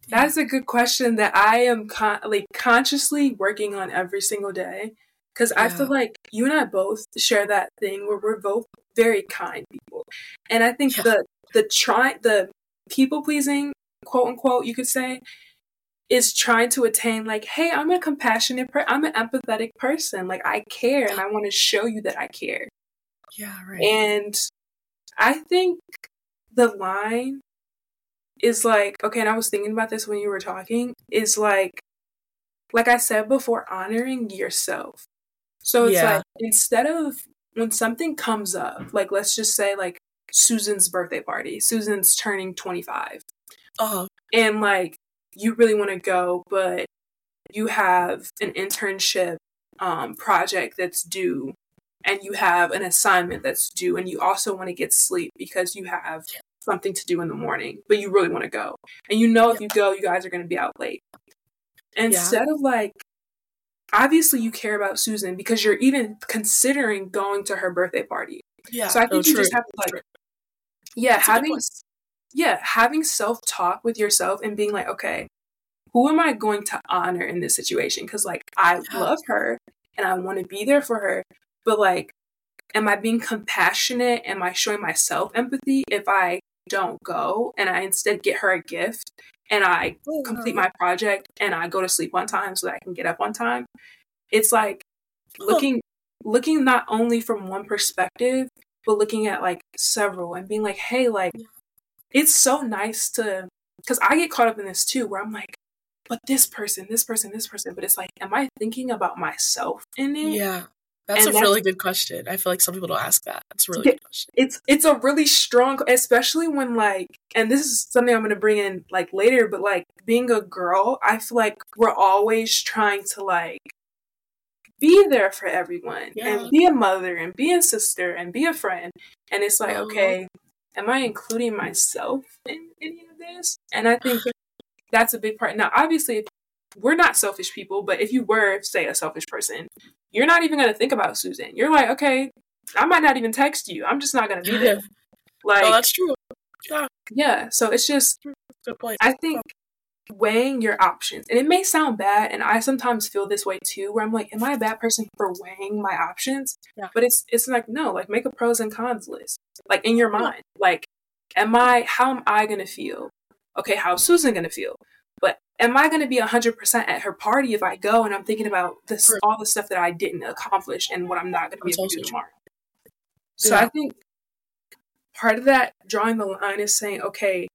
Yeah. That's a good question that I am con- like consciously working on every single day. Because yeah. I feel like you and I both share that thing where we're both very kind people. And I think yeah. the the try the people pleasing, quote unquote, you could say, is trying to attain like, hey, I'm a compassionate person. I'm an empathetic person. Like I care and I want to show you that I care. Yeah, right. And I think the line is like, okay, and I was thinking about this when you were talking, is like, like I said before, honoring yourself. So it's yeah. like, instead of when something comes up, like, let's just say like Susan's birthday party, Susan's turning twenty-five. Uh-huh. And like, you really want to go, but you have an internship um, project that's due and you have an assignment that's due. And you also want to get sleep because you have something to do in the morning, but you really want to go. And you know, if you go, you guys are going to be out late. Instead yeah. of like, obviously you care about Susan because you're even considering going to her birthday party. Yeah. So I think oh, you true. just have to like, true. yeah, That's having, yeah, having self-talk with yourself and being like, okay, who am I going to honor in this situation? Cause like, I yeah. love her and I want to be there for her, but like, am I being compassionate? Am I showing myself empathy if I don't go and I instead get her a gift? And I complete my project and I go to sleep on time so that I can get up on time. It's like looking, looking not only from one perspective, but looking at like several and being like, hey, like, it's so nice to, cause I get caught up in this too, where I'm like, but this person, this person, this person, but it's like, am I thinking about myself in it? Yeah. That's and a that's, really good question. I feel like some people don't ask that. It's a really good question. It's it's a really strong, especially when like, and this is something I'm going to bring in like later, but like being a girl, I feel like we're always trying to like be there for everyone yeah. and be a mother and be a sister and be a friend. And it's like, oh. okay, am I including myself in any of this? And I think that's a big part. Now, obviously, we're not selfish people, but if you were, say, a selfish person, you're not even going to think about Susan. You're like, okay, I might not even text you. I'm just not going to be there. Like, oh, that's true. Yeah. Yeah. So it's just, good point. I think weighing your options, and it may sound bad, and I sometimes feel this way too, where I'm like, am I a bad person for weighing my options? Yeah. But it's it's like, no, like make a pros and cons list, like in your mind. Like, am I, how am I going to feel? Okay, how's Susan going to feel? But am I going to be one hundred percent at her party if I go and I'm thinking about this, all the stuff that I didn't accomplish and what I'm not going to be able to do tomorrow? So yeah. I think part of that drawing the line is saying, okay,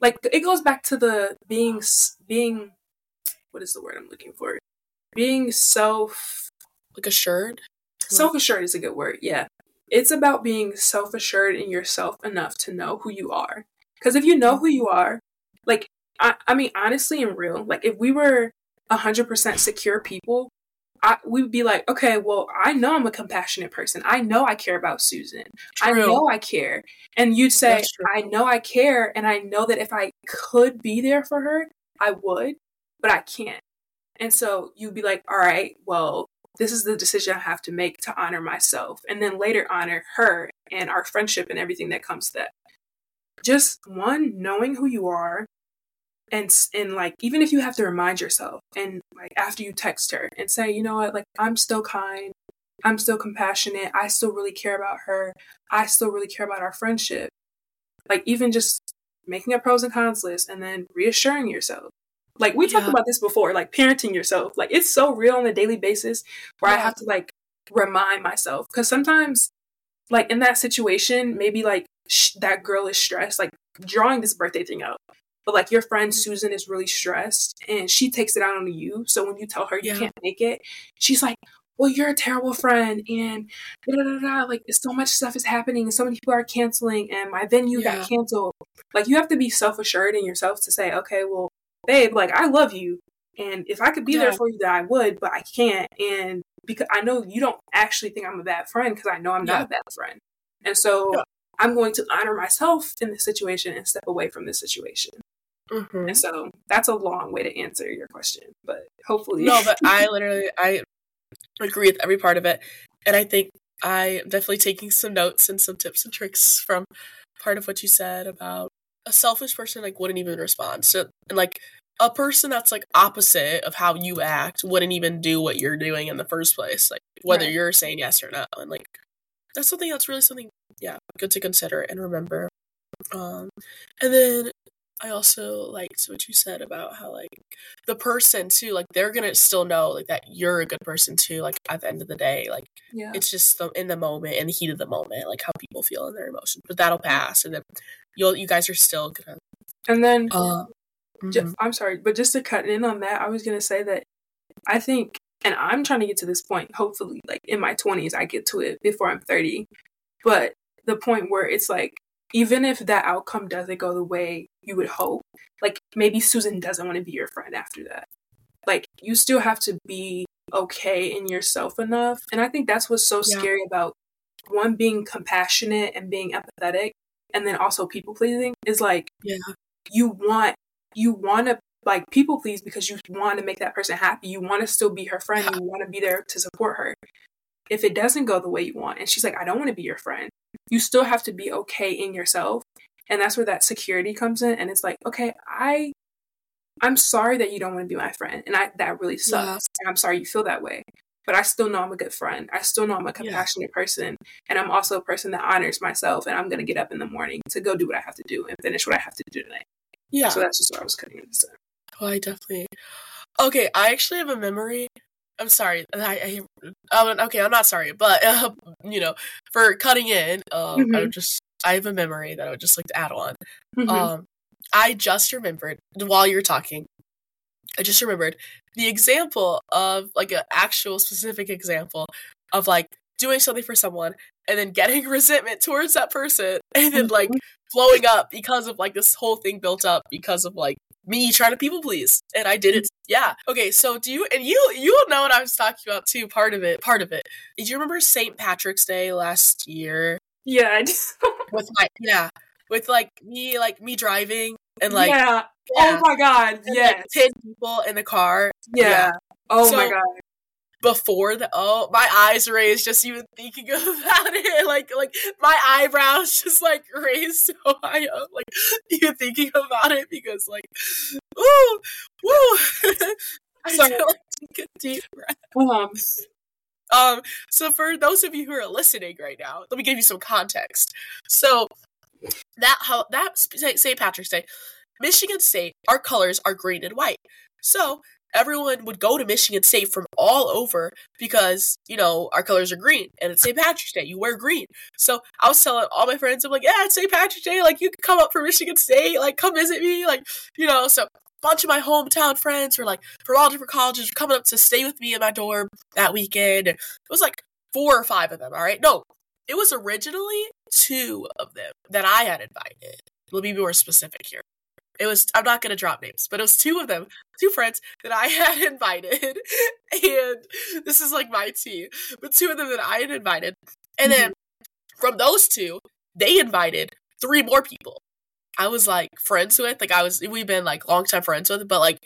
like it goes back to the being, being, what is the word I'm looking for? Being self, like assured. Self-assured is a good word. Yeah. It's about being self-assured in yourself enough to know who you are. Because if you know who you are, like, I, I mean, honestly and real, like if we were one hundred percent secure people, I, we'd be like, okay, well, I know I'm a compassionate person. I know I care about Susan. True. I know I care. And you'd say, I know I care. And I know that if I could be there for her, I would, but I can't. And so you'd be like, all right, well, this is the decision I have to make to honor myself. And then later honor her and our friendship and everything that comes to that. Just one, knowing who you are. And, and like, even if you have to remind yourself and like after you text her and say, you know what, like, I'm still kind, I'm still compassionate. I still really care about her. I still really care about our friendship. Like even just making a pros and cons list and then reassuring yourself. Like we talked yeah. about this before, like parenting yourself. Like it's so real on a daily basis where yeah. I have to like remind myself. Cause sometimes like in that situation, maybe like sh- that girl is stressed, like drawing this birthday thing out. But like your friend Susan is really stressed and she takes it out on you. So when you tell her you yeah. can't make it, she's like, well, you're a terrible friend. And da, da, da, da. Like so much stuff is happening and so many people are canceling and my venue yeah. got canceled. Like you have to be self-assured in yourself to say, okay, well, babe, like I love you. And if I could be yeah. there for you, then I would, but I can't. And because I know you don't actually think I'm a bad friend because I know I'm yeah. not a bad friend. And so yeah. I'm going to honor myself in this situation and step away from this situation. Mm-hmm. And so that's a long way to answer your question, but hopefully. No, but I literally, I agree with every part of it. And I think I am definitely taking some notes and some tips and tricks from part of what you said about a selfish person, like wouldn't even respond. So and like a person that's like opposite of how you act wouldn't even do what you're doing in the first place, like whether right. you're saying yes or no. And like, that's something that's really something, yeah, good to consider and remember. Um, and then I also liked what you said about how, like, the person, too, like, they're going to still know, like, that you're a good person, too, like, at the end of the day. Like, yeah. it's just the, in the moment, in the heat of the moment, like, how people feel in their emotions. But that'll pass, and then you'll, you guys are still going to... And then, uh, mm-hmm. just, I'm sorry, but just to cut in on that, I was going to say that I think, and I'm trying to get to this point, hopefully, like, in my twenties, I get to it before I'm thirty. But the point where it's, like, even if that outcome doesn't go the way you would hope, like maybe Susan doesn't want to be your friend after that. Like you still have to be okay in yourself enough. And I think that's what's so yeah. scary about one, being compassionate and being empathetic. And then also people pleasing is like, yeah. you want, you want to like people please because you want to make that person happy. You want to still be her friend. You want to be there to support her. If it doesn't go the way you want, and she's like, I don't want to be your friend, you still have to be okay in yourself. And that's where that security comes in. And it's like, okay, I, I'm sorry that you don't want to be my friend. And I, that really sucks. Yeah. And I'm sorry you feel that way, but I still know I'm a good friend. I still know I'm a compassionate yeah. person. And I'm also a person that honors myself. And I'm going to get up in the morning to go do what I have to do and finish what I have to do tonight. Yeah. So that's just what I was cutting into. Oh, I definitely. Okay. I actually have a memory. I'm sorry. I, I, I okay. I'm not sorry, but uh, you know, for cutting in, um, mm-hmm. I would just, I have a memory that I would just like to add on. Mm-hmm. Um, I just remembered while you were talking, I just remembered the example of like an actual specific example of like doing something for someone and then getting resentment towards that person and then like blowing up because of like this whole thing built up because of like me trying to people please. And I did it. Yeah. Okay. So do you, and you, you'll know what I was talking about too. Part of it, part of it. Did you remember Saint Patrick's Day last year? Yeah, I just with my yeah, with like me like me driving and like yeah. yeah. Oh my god, yeah, like, ten people in the car. Yeah. yeah. Oh so, my god. Before the oh, my eyes raised just even thinking about it. Like like my eyebrows just like raised so high up, like even thinking about it because like ooh, woo. I Sorry. Feel like take a deep breath. Um. Um, so for those of you who are listening right now, let me give you some context. So that how that Saint Patrick's Day, Michigan State, our colors are green and white. So everyone would go to Michigan State from all over because, you know, our colors are green and it's Saint Patrick's Day. You wear green. So I was telling all my friends, I'm like, yeah, it's Saint Patrick's Day. Like, you can come up for Michigan State. Like, come visit me. Like, you know, so a bunch of my hometown friends were like from all different colleges were coming up to stay with me in my dorm that weekend. And it was like four or five of them. All right. No, it was originally two of them that I had invited. Let me be more specific here. It was, I'm not going to drop names, but it was two of them, two friends that I had invited. And this is like my tea, but two of them that I had invited. And then from those two, they invited three more people. I was like friends with, like I was, we've been like longtime friends with, but like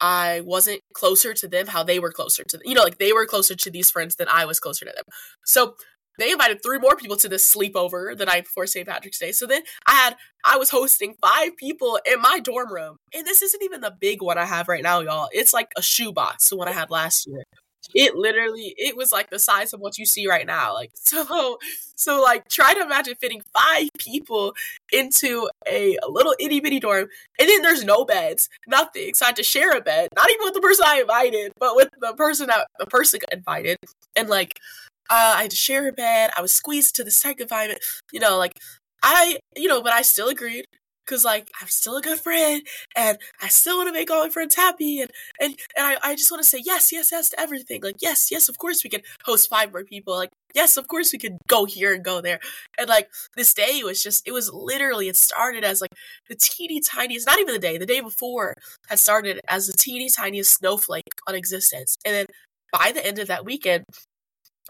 I wasn't closer to them, how they were closer to, them. You know, like they were closer to these friends than I was closer to them. So they invited three more people to this sleepover the night before Saint Patrick's Day. So then I had, I was hosting five people in my dorm room. And this isn't even the big one I have right now, y'all. It's like a shoebox, the one I had last year. It literally, it was like the size of what you see right now. Like, so, so like try to imagine fitting five people into a, a little itty bitty dorm. And then there's no beds, nothing. So I had to share a bed, not even with the person I invited, but with the person that the person invited. And like, Uh, I had to share a bed. I was squeezed to this tight confinement. You know, like, I, you know, but I still agreed. Because, like, I'm still a good friend. And I still want to make all my friends happy. And and, and I, I just want to say yes, yes, yes to everything. Like, yes, yes, of course we can host five more people. Like, yes, of course we can go here and go there. And, like, this day was just, it was literally, it started as, like, the teeny tiniest, not even the day, the day before had started as the teeny tiniest snowflake on existence. And then by the end of that weekend,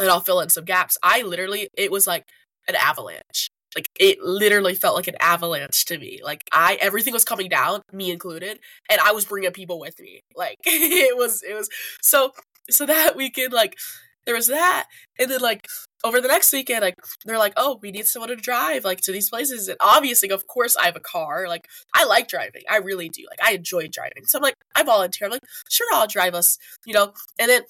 and I'll fill in some gaps, I literally, it was like an avalanche. Like, it literally felt like an avalanche to me. Like, I, everything was coming down, me included, and I was bringing people with me. Like, it was, it was, so, so that weekend, like, there was that, and then, like, over the next weekend, like, they're like, oh, we need someone to drive, like, to these places, and obviously, of course, I have a car. Like, I like driving. I really do. Like, I enjoy driving. So I'm like, I volunteer. I'm like, sure, I'll drive us, you know, and then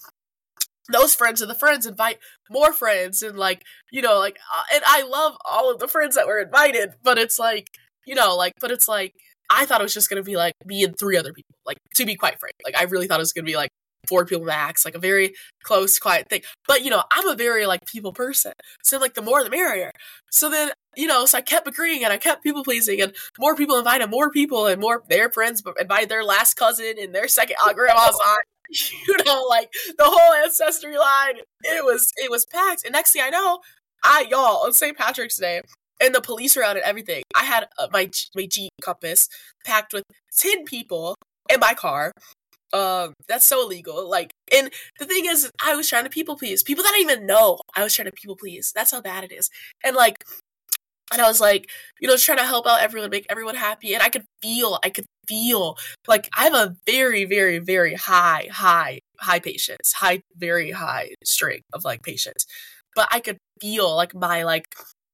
those friends of the friends invite more friends and like, you know, like, uh, and I love all of the friends that were invited, but it's like, you know, like, but it's like, I thought it was just going to be like me and three other people, like, to be quite frank, like, I really thought it was going to be like four people max, like a very close, quiet thing. But, you know, I'm a very like people person. So like the more the merrier. So then, you know, so I kept agreeing and I kept people pleasing and more people invited more people and more their friends invited their last cousin and their second uh, grandma's aunt. You know, like the whole ancestry line, it was it was packed. And next thing I know, I y'all on Saint Patrick's Day and the police around and everything. I had uh, my my Jeep Compass packed with ten people in my car. Um, that's so illegal. Like, and the thing is, I was trying to people please people that I didn't even know. I was trying to people please. That's how bad it is. And like, and I was like, you know, trying to help out everyone, make everyone happy. And I could feel, I could. feel like I have a very, very, very high, high, high patience, high, very high string of like patience, but I could feel like my, like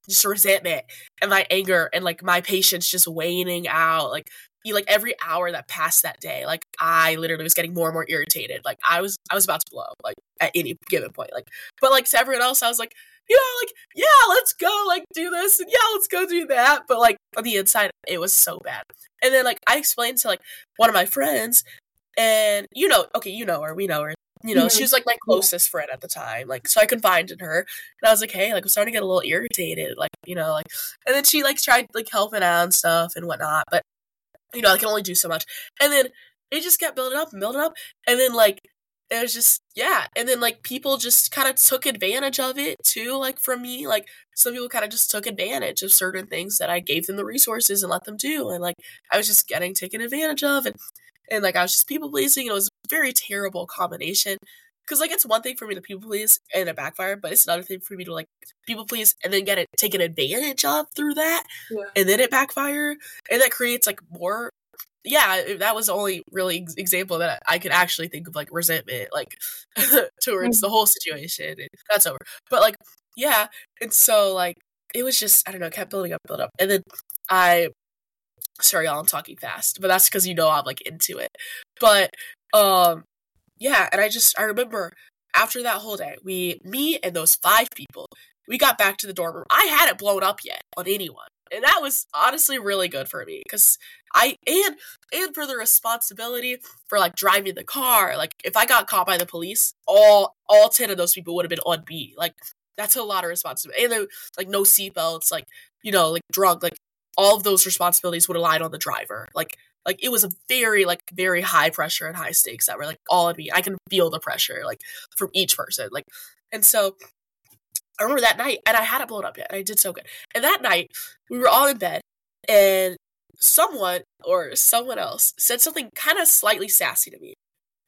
just resentment and my anger and like my patience just waning out. Like, be like every hour that passed that day, like I literally was getting more and more irritated. Like I was, I was about to blow like at any given point, like, but like to everyone else, I was like, you know, like, yeah, let's go like do this. And yeah, let's go do that. But like on the inside, it was so bad. And then, like, I explained to, like, one of my friends, and, you know, okay, you know her, we know her, you know, she was, like, my closest friend at the time, like, so I confided in her, and I was like, hey, like, I'm starting to get a little irritated, like, you know, like, and then she, like, tried, like, helping out and stuff and whatnot, but, you know, I can only do so much, and then it just kept building up and building up, and then, like, it was just, yeah, and then, like, people just kind of took advantage of it, too, like, from me, like, some people kind of just took advantage of certain things that I gave them the resources and let them do, and, like, I was just getting taken advantage of, and, and like, I was just people-pleasing, and it was a very terrible combination, because, like, it's one thing for me to people-please and it backfired, but it's another thing for me to, like, people-please and then get it taken advantage of through that, yeah. And then it backfire, and that creates, like, more. Yeah, that was the only really example that I could actually think of, like, resentment, like, towards the whole situation. That's over. But, like, yeah. And so, like, it was just, I don't know, kept building up, building up. And then I, sorry, y'all, I'm talking fast, but that's because, you know, I'm, like, into it. But, um, yeah, and I just, I remember after that whole day, we, me and those five people, we got back to the dorm room. I hadn't blown up yet on anyone. And that was honestly really good for me because I, and, and for the responsibility for like driving the car. Like if I got caught by the police, all, all ten of those people would have been on me. Like that's a lot of responsibility. And then, like no seatbelts, like, you know, like drunk, like all of those responsibilities would have lied on the driver. Like, like it was a very, like very high pressure and high stakes that were like all on me. I can feel the pressure like from each person. Like, and so I remember that night, and I hadn't blown up yet, and I did so good. And that night, we were all in bed, and someone or someone else said something kind of slightly sassy to me.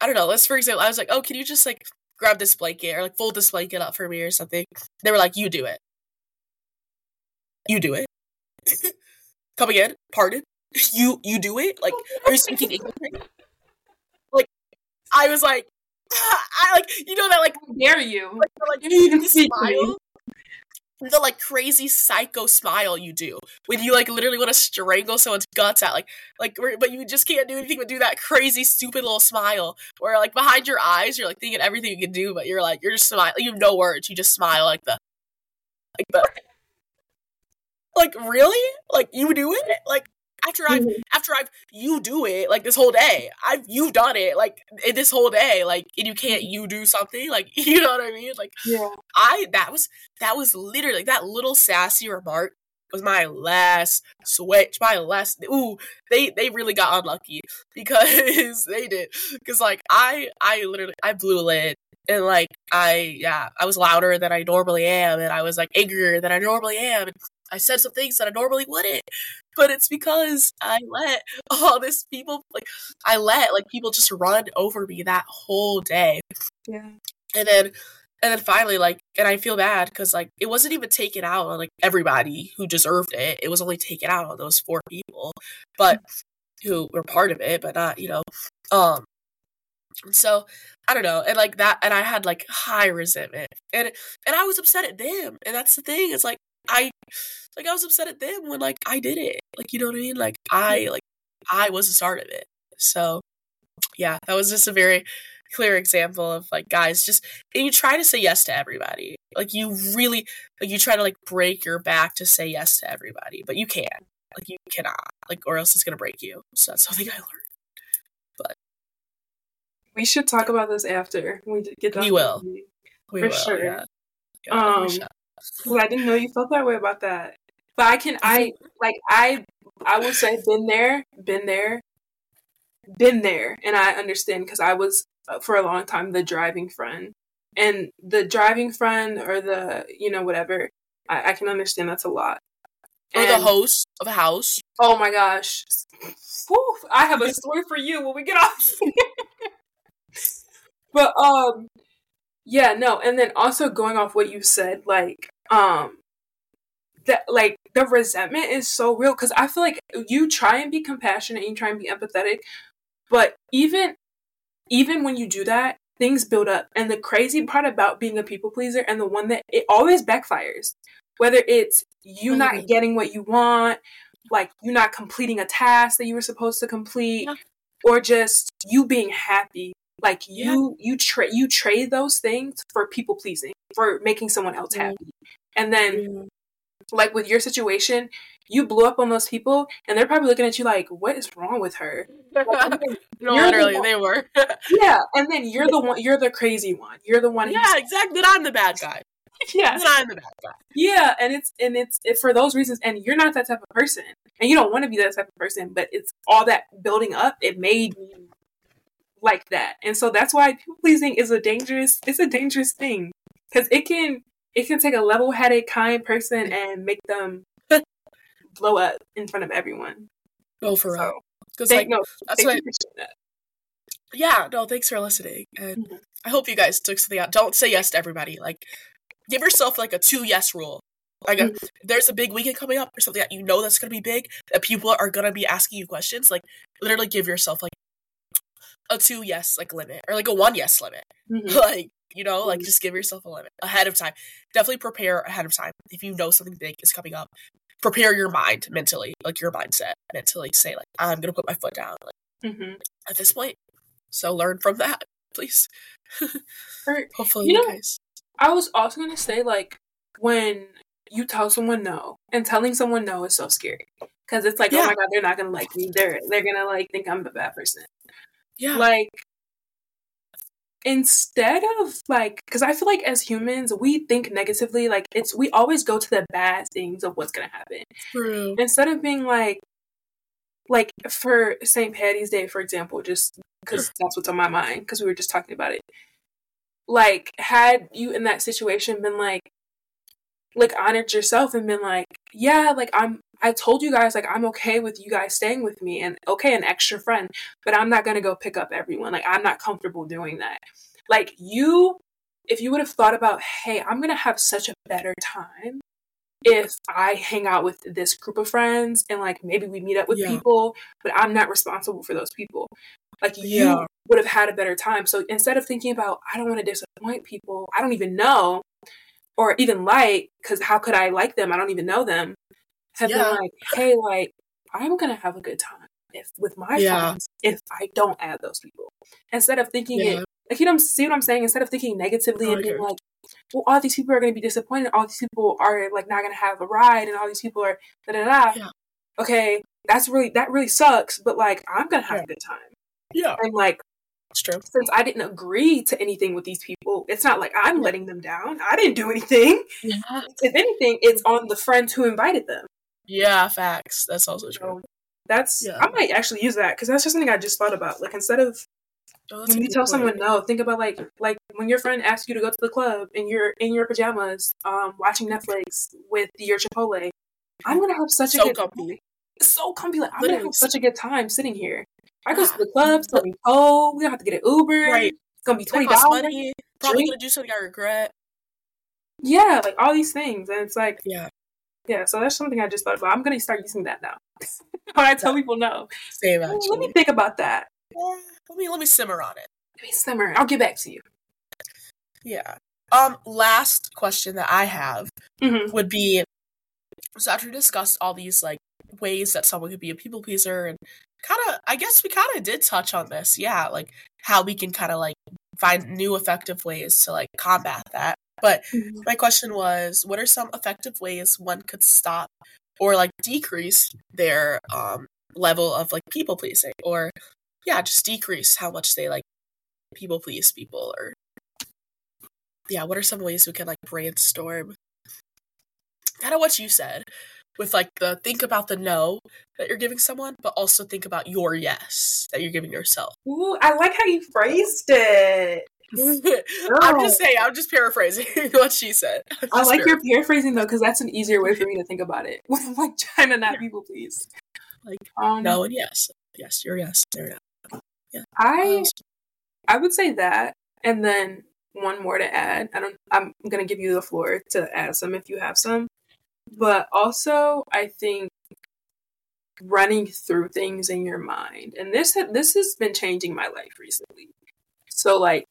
I don't know. Let's, for example, I was like, oh, can you just, like, grab this blanket or, like, fold this blanket up for me or something? They were like, you do it. You do it. Come again? Pardon? You you do it? Like, are you speaking English? Like, I was like, I like you know that like how dare you like, the, like you smile the like crazy psycho smile you do when you like literally want to strangle someone's guts out like like but you just can't do anything but do that crazy stupid little smile where like behind your eyes you're like thinking everything you can do but you're like you're just smiling you have no words you just smile like the like the like really like you do it like. After I've, mm-hmm. after I've, you do it, like, this whole day. I've, you've done it, like, this whole day, like, and you can't, you do something, like, you know what I mean? Like, yeah. I, that was, that was literally, like, that little sassy remark was my last switch, my last, ooh, they, they really got unlucky, because they did, because, like, I, I literally, I blew a lid, and, like, I, yeah, I was louder than I normally am, and I was, like, angrier than I normally am, and I said some things that I normally wouldn't, but it's because I let all this people, like, I let, like, people just run over me that whole day. Yeah. And then, and then finally, like, and I feel bad because, like, it wasn't even taken out on, like, everybody who deserved it. It was only taken out on those four people, but who were part of it, but not, you know, um, and so, I don't know, and, like, that, and I had, like, high resentment, and, and I was upset at them, and that's the thing, it's, like, I, like, I was upset at them when, like, I did it. Like, you know what I mean? Like, I, like, I was the start of it. So, yeah, that was just a very clear example of, like, guys, just, and you try to say yes to everybody. Like, you really, like, you try to, like, break your back to say yes to everybody, but you can't. Like, you cannot. Like, or else it's gonna break you. So that's something I learned. But. We should talk about this after we get done. We will. We For will, sure. Yeah. Yeah, um. We Well, I didn't know you felt that way about that. But I can, I, like, I, I will say been there, been there, been there. And I understand because I was, for a long time, the driving friend. And the driving friend or the, you know, whatever, I, I can understand that's a lot. Or and, the host of a house. Oh, my gosh. Whew, I have a story for you when we get off. But, um... yeah, no, and then also going off what you said, like, um, that, like, the resentment is so real, because I feel like you try and be compassionate, and you try and be empathetic, but even, even when you do that, things build up, and the crazy part about being a people pleaser, and the one that, it always backfires, whether it's you mm-hmm. not getting what you want, like, you not completing a task that you were supposed to complete, yeah. or just you being happy. Like you, yeah. you trade, you trade those things for people pleasing, for making someone else happy. Mm-hmm. And then, mm-hmm. like with your situation, you blew up on those people, and they're probably looking at you like, "What is wrong with her?" Like, no, literally, the they were. Yeah, and then you're the one. You're the crazy one. You're the one. Yeah, who's- exactly. Then I'm the bad guy. Yeah, then I'm the bad guy. Yeah, and it's and it's it, for those reasons. And you're not that type of person, and you don't want to be that type of person. But it's all that building up. It made me. Like that, and so that's why people pleasing is a dangerous. It's a dangerous thing because it can it can take a level-headed, kind person and make them blow up in front of everyone. Oh, for so, real. Because like no, that's what. That. Yeah, no. Thanks for listening, and mm-hmm. I hope you guys took something out. Don't say yes to everybody. Like, give yourself like a two yes rule. Like, a, mm-hmm. there's a big weekend coming up or something that you know that's gonna be big. That people are gonna be asking you questions. Like, literally, give yourself like. A two yes like limit or like a one yes limit mm-hmm. like you know like mm-hmm. just give yourself a limit ahead of time. Definitely prepare ahead of time if you know something big is coming up. Prepare your mind mentally, like your mindset mentally say like I'm gonna put my foot down like, mm-hmm. at this point. So learn from that, please. Hopefully you, know, you guys I was also gonna say like when you tell someone no, and telling someone no is so scary because it's like, yeah. oh my God, they're not gonna like me. They're they're gonna like think I'm a bad person. Yeah, like instead of like, because I feel like as humans we think negatively. Like it's we always go to the bad things of what's gonna happen. True. Instead of being like, like for Saint Patty's Day, for example, just because that's what's on my mind because we were just talking about it. Like, had you in that situation been like, like honored yourself and been like, yeah, like I'm, I told you guys, like, I'm okay with you guys staying with me and okay, an extra friend, but I'm not going to go pick up everyone. Like, I'm not comfortable doing that. Like you, if you would have thought about, hey, I'm going to have such a better time if I hang out with this group of friends and like, maybe we meet up with yeah. people, but I'm not responsible for those people. Like you yeah. would have had a better time. So instead of thinking about, I don't want to disappoint people, I don't even know, or even like, because how could I like them? I don't even know them. Have yeah. been like, hey, like, I'm going to have a good time if with my yeah. friends if I don't add those people. Instead of thinking yeah. it, like, you know, see what I'm saying? Instead of thinking negatively oh, and being like, well, all these people are going to be disappointed. All these people are like not going to have a ride and all these people are da-da-da. Yeah. Okay, that's really, that really sucks, but like, I'm going to have yeah. a good time. Yeah. And like, it's true. Since I didn't agree to anything with these people, it's not like I'm yeah. letting them down. I didn't do anything. Yeah. If anything, it's on the friend who invited them. Yeah, facts. That's also true. So that's, yeah. I might actually use that because that's just something I just thought about. Like, instead of oh, when you tell point. someone no, think about like, like when your friend asks you to go to the club and you're in your pajamas, um, watching Netflix with your Chipotle, I'm going to have such so a good time. So comfy. Like, I'm going to have such a good time sitting here. I go to the club, it's going to be cold. We don't have to get an Uber. Right. It's going to be twenty dollars. Probably going to do something I regret. Yeah, like all these things. And it's like, yeah. Yeah, so that's something I just thought about. I'm going to start using that now. When I tell people no. Same, actually. Let me think about that. Yeah. Let me let me simmer on it. Let me simmer. I'll get back to you. Yeah. Um. Last question that I have mm-hmm. would be, so after we discussed all these like ways that someone could be a people pleaser and kind of, I guess we kind of did touch on this, yeah, like how we can kind of like find new effective ways to like combat that. But mm-hmm. my question was, what are some effective ways one could stop or like decrease their um, level of like people pleasing, or yeah, just decrease how much they like people please people, or yeah, what are some ways we can like brainstorm? Kind of what you said. With, like, the think about the no that you're giving someone, but also think about your yes that you're giving yourself. Ooh, I like how you phrased it. I'm just saying, I'm just paraphrasing what she said. I like your paraphrasing, though, because that's an easier way for me to think about it. I'm, like, trying to not yeah. people please. Like, um, no and yes. Yes, your yes. There you yeah. I, um, I would say that, and then one more to add. I don't, I'm going to give you the floor to add some if you have some. But also, I think running through things in your mind, and this ha- this has been changing my life recently. So, like,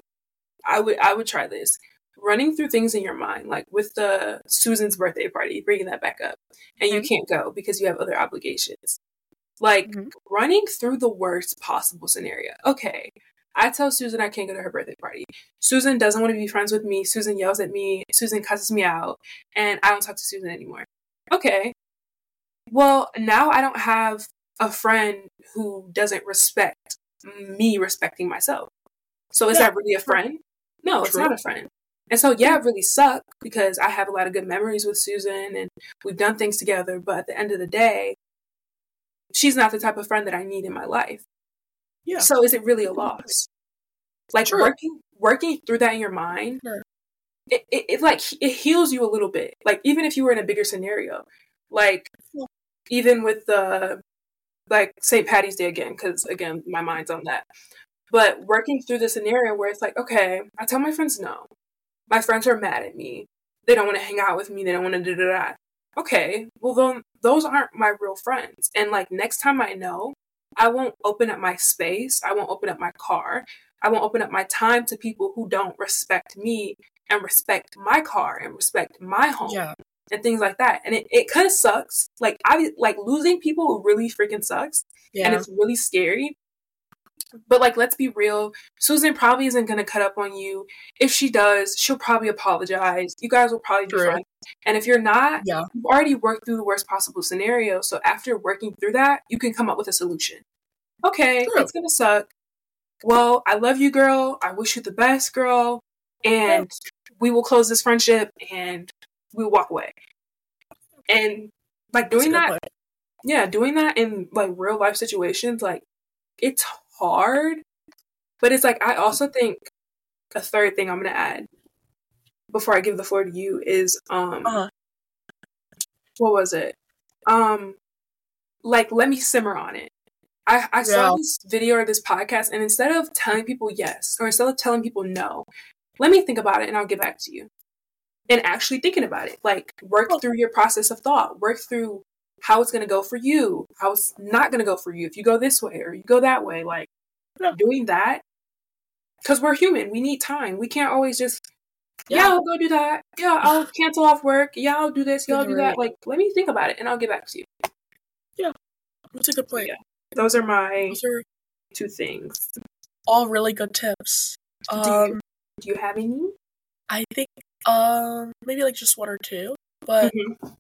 I would I would try this running through things in your mind, like with the Susan's birthday party, bringing that back up, and you can't go because you have other obligations. Like mm-hmm. running through the worst possible scenario. Okay. I tell Susan I can't go to her birthday party. Susan doesn't want to be friends with me. Susan yells at me. Susan cusses me out. And I don't talk to Susan anymore. Okay. Well, now I don't have a friend who doesn't respect me respecting myself. So is yeah. that really a friend? No, True. It's not a friend. And so, yeah, it really sucked because I have a lot of good memories with Susan and we've done things together. But at the end of the day, she's not the type of friend that I need in my life. Yeah. So is it really a loss? Like sure. working working through that in your mind, sure. it, it, it like it heals you a little bit. Like even if you were in a bigger scenario, like yeah. even with the like Saint Patty's Day again, because again my mind's on that. But working through the scenario where it's like, okay, I tell my friends no. My friends are mad at me. They don't want to hang out with me. They don't want to do that. Okay, well then those aren't my real friends. And like next time I know. I won't open up my space. I won't open up my car. I won't open up my time to people who don't respect me and respect my car and respect my home yeah. and things like that. And it, it kind of sucks. Like I like losing people really freaking sucks. Yeah. And it's really scary. But, like, let's be real. Susan probably isn't going to cut up on you. If she does, she'll probably apologize. You guys will probably be True. fine. And if you're not, yeah. you've already worked through the worst possible scenario. So after working through that, you can come up with a solution. Okay, True. It's going to suck. Well, I love you, girl. I wish you the best, girl. And we will close this friendship and we'll walk away. And, like, doing that, point. yeah, doing that in, like, real life situations, like, it's hard, but it's like, I also think a third thing I'm gonna add before I give the floor to you is um uh-huh. what was it um like let me simmer on it. I, I yeah. saw this video or this podcast, and instead of telling people yes or instead of telling people no, let me think about it and I'll get back to you. And actually thinking about it, like, work through your process of thought, work through how it's going to go for you, how it's not going to go for you if you go this way or you go that way. Like, no. doing that, because we're human, we need time. We can't always just, yeah, yeah I'll go do that. Yeah, I'll cancel off work. Yeah, I'll do this. Yeah, I'll do that. Like, let me think about it and I'll get back to you. Yeah, that's a good point. Yeah. Those are my those are two things. All really good tips. Um, do, you, do you have any? I think um, maybe like just one or two, but... Mm-hmm.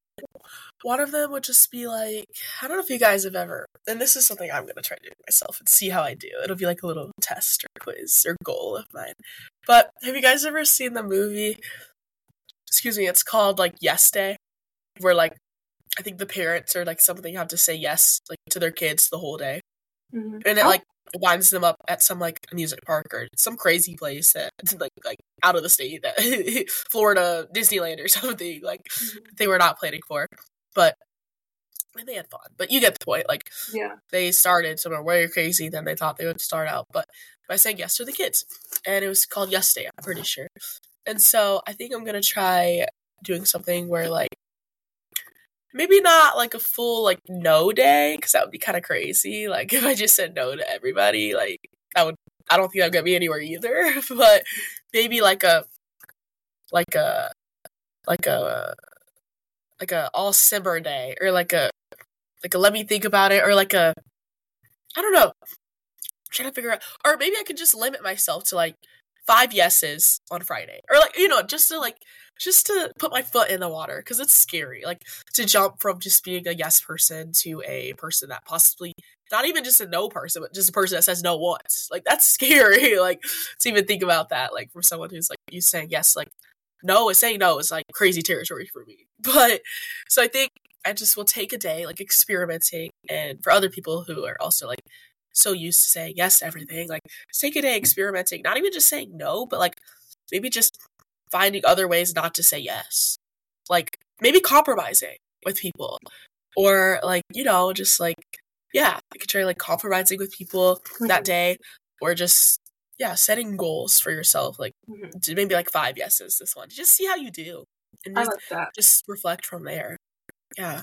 One of them would just be like, I don't know if you guys have ever, and this is something I'm going to try to do myself and see how I do. It'll be like a little test or quiz or goal of mine. But have you guys ever seen the movie, excuse me, it's called like Yes Day, where like, I think the parents or like something have to say yes like to their kids the whole day. Mm-hmm. And it like winds them up at some like amusement park or some crazy place that's like, like out of the state, that Florida, Disneyland or something, like they were not planning for. But and they had fun. But you get the point. Like, yeah. they started somewhere way crazy than they thought they would start out. But by saying yes to the kids. And it was called Yes Day, I'm pretty sure. And so I think I'm going to try doing something where, like, maybe not, like, a full, like, no day. Because that would be kind of crazy. Like, if I just said no to everybody, like, that would, I don't think that would get me anywhere either. But maybe, like, a, like, a, like, a, like a all simmer day, or like a, like a let me think about it, or like a, I don't know, I'm trying to figure out, or maybe I could just limit myself to like five yeses on Friday, or like, you know, just to like, just to put my foot in the water, because it's scary, like to jump from just being a yes person to a person that possibly, not even just a no person, but just a person that says no once, like that's scary, like to even think about that, like from someone who's like, you saying yes, like, no, it's saying no is like crazy territory for me. But so I think I just will take a day like experimenting, and for other people who are also like so used to saying yes to everything, like take a day experimenting, not even just saying no, but like maybe just finding other ways not to say yes, like maybe compromising with people, or like, you know, just like, yeah, I could try like compromising with people that day, or just yeah, setting goals for yourself, like mm-hmm. maybe like five yeses this one. Just see how you do. And just, I like that. Just reflect from there. Yeah.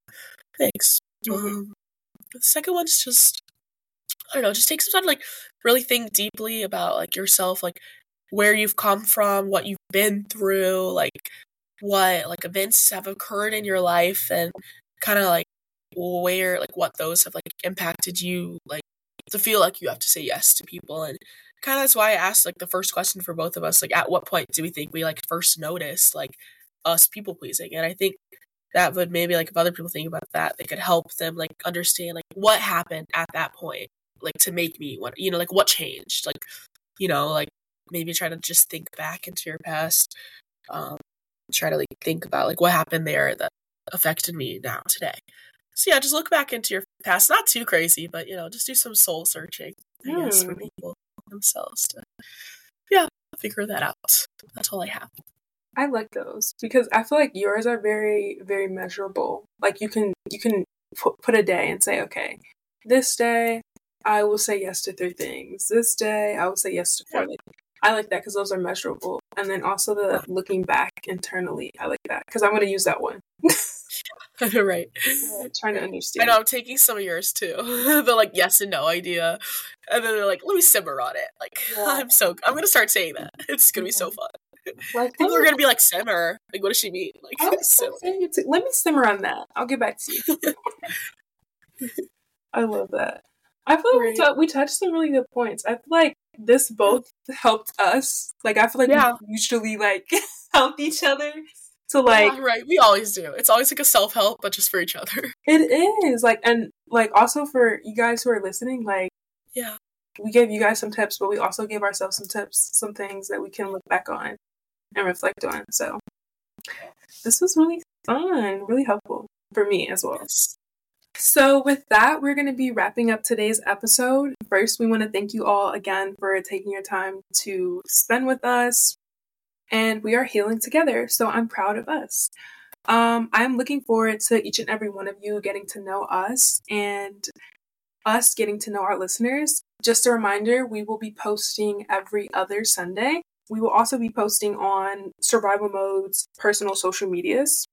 Thanks. Mm-hmm. Um, the second one's just, I don't know, just take some time to like really think deeply about like yourself, like where you've come from, what you've been through, like what like events have occurred in your life, and kind of like where, like what those have like impacted you, like to feel like you have to say yes to people. And kind of that's why I asked like the first question for both of us, like at what point do we think we like first noticed like us people pleasing? And I think that would maybe like if other people think about that, they could help them like understand like what happened at that point, like to make me what, you know, like what changed, like, you know, like maybe try to just think back into your past, um try to like think about like what happened there that affected me now today. So yeah, just look back into your past, not too crazy, but you know, just do some soul searching, I mm. guess, for people themselves to yeah figure that out. That's all I have. I like those because I feel like yours are very, very measurable. Like you can you can put, put a day and say, okay, this day I will say yes to three things, this day I will say yes to four yeah. things. I like that because those are measurable. And then also the looking back internally, I like that because I'm going to use that one. Right. Yeah, trying to understand. I know, I'm taking some of yours too. The like yes and no idea, and then they're like, let me simmer on it. Like yeah. I'm so I'm gonna start saying that. It's gonna be so fun. Like, people are gonna be like simmer. Like what does she mean? Like let me simmer on that. I'll get back to you. I love that. I feel like right. we touched some really good points. I feel like this both helped us. Like, I feel like yeah. we mutually, like, help each other. So, like... Yeah, right, we always do. It's always, like, a self-help, but just for each other. It is. Like, and, like, also for you guys who are listening, like... Yeah. We gave you guys some tips, but we also gave ourselves some tips, some things that we can look back on and reflect on. So, this was really fun. Really helpful for me as well. Yes. So with that, we're going to be wrapping up today's episode. First, we want to thank you all again for taking your time to spend with us. And we are healing together, so I'm proud of us. Um, I'm looking forward to each and every one of you getting to know us and us getting to know our listeners. Just a reminder, we will be posting every other Sunday. We will also be posting on Survival Mode's personal social medias.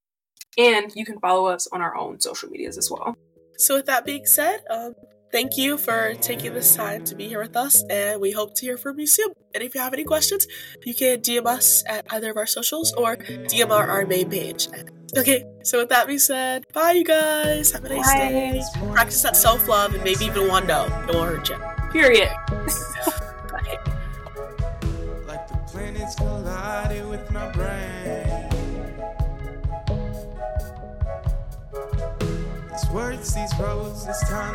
And you can follow us on our own social medias as well. So with that being said, um, thank you for taking this time to be here with us, and we hope to hear from you soon. And if you have any questions, you can D M us at either of our socials or D M our, our main page. Okay, so with that being said, bye you guys. Have a nice bye. day. Practice that self-love and maybe even one no. It won't hurt you. Period. Bye. Like the planets collided with my brain. Words, these roads, it's time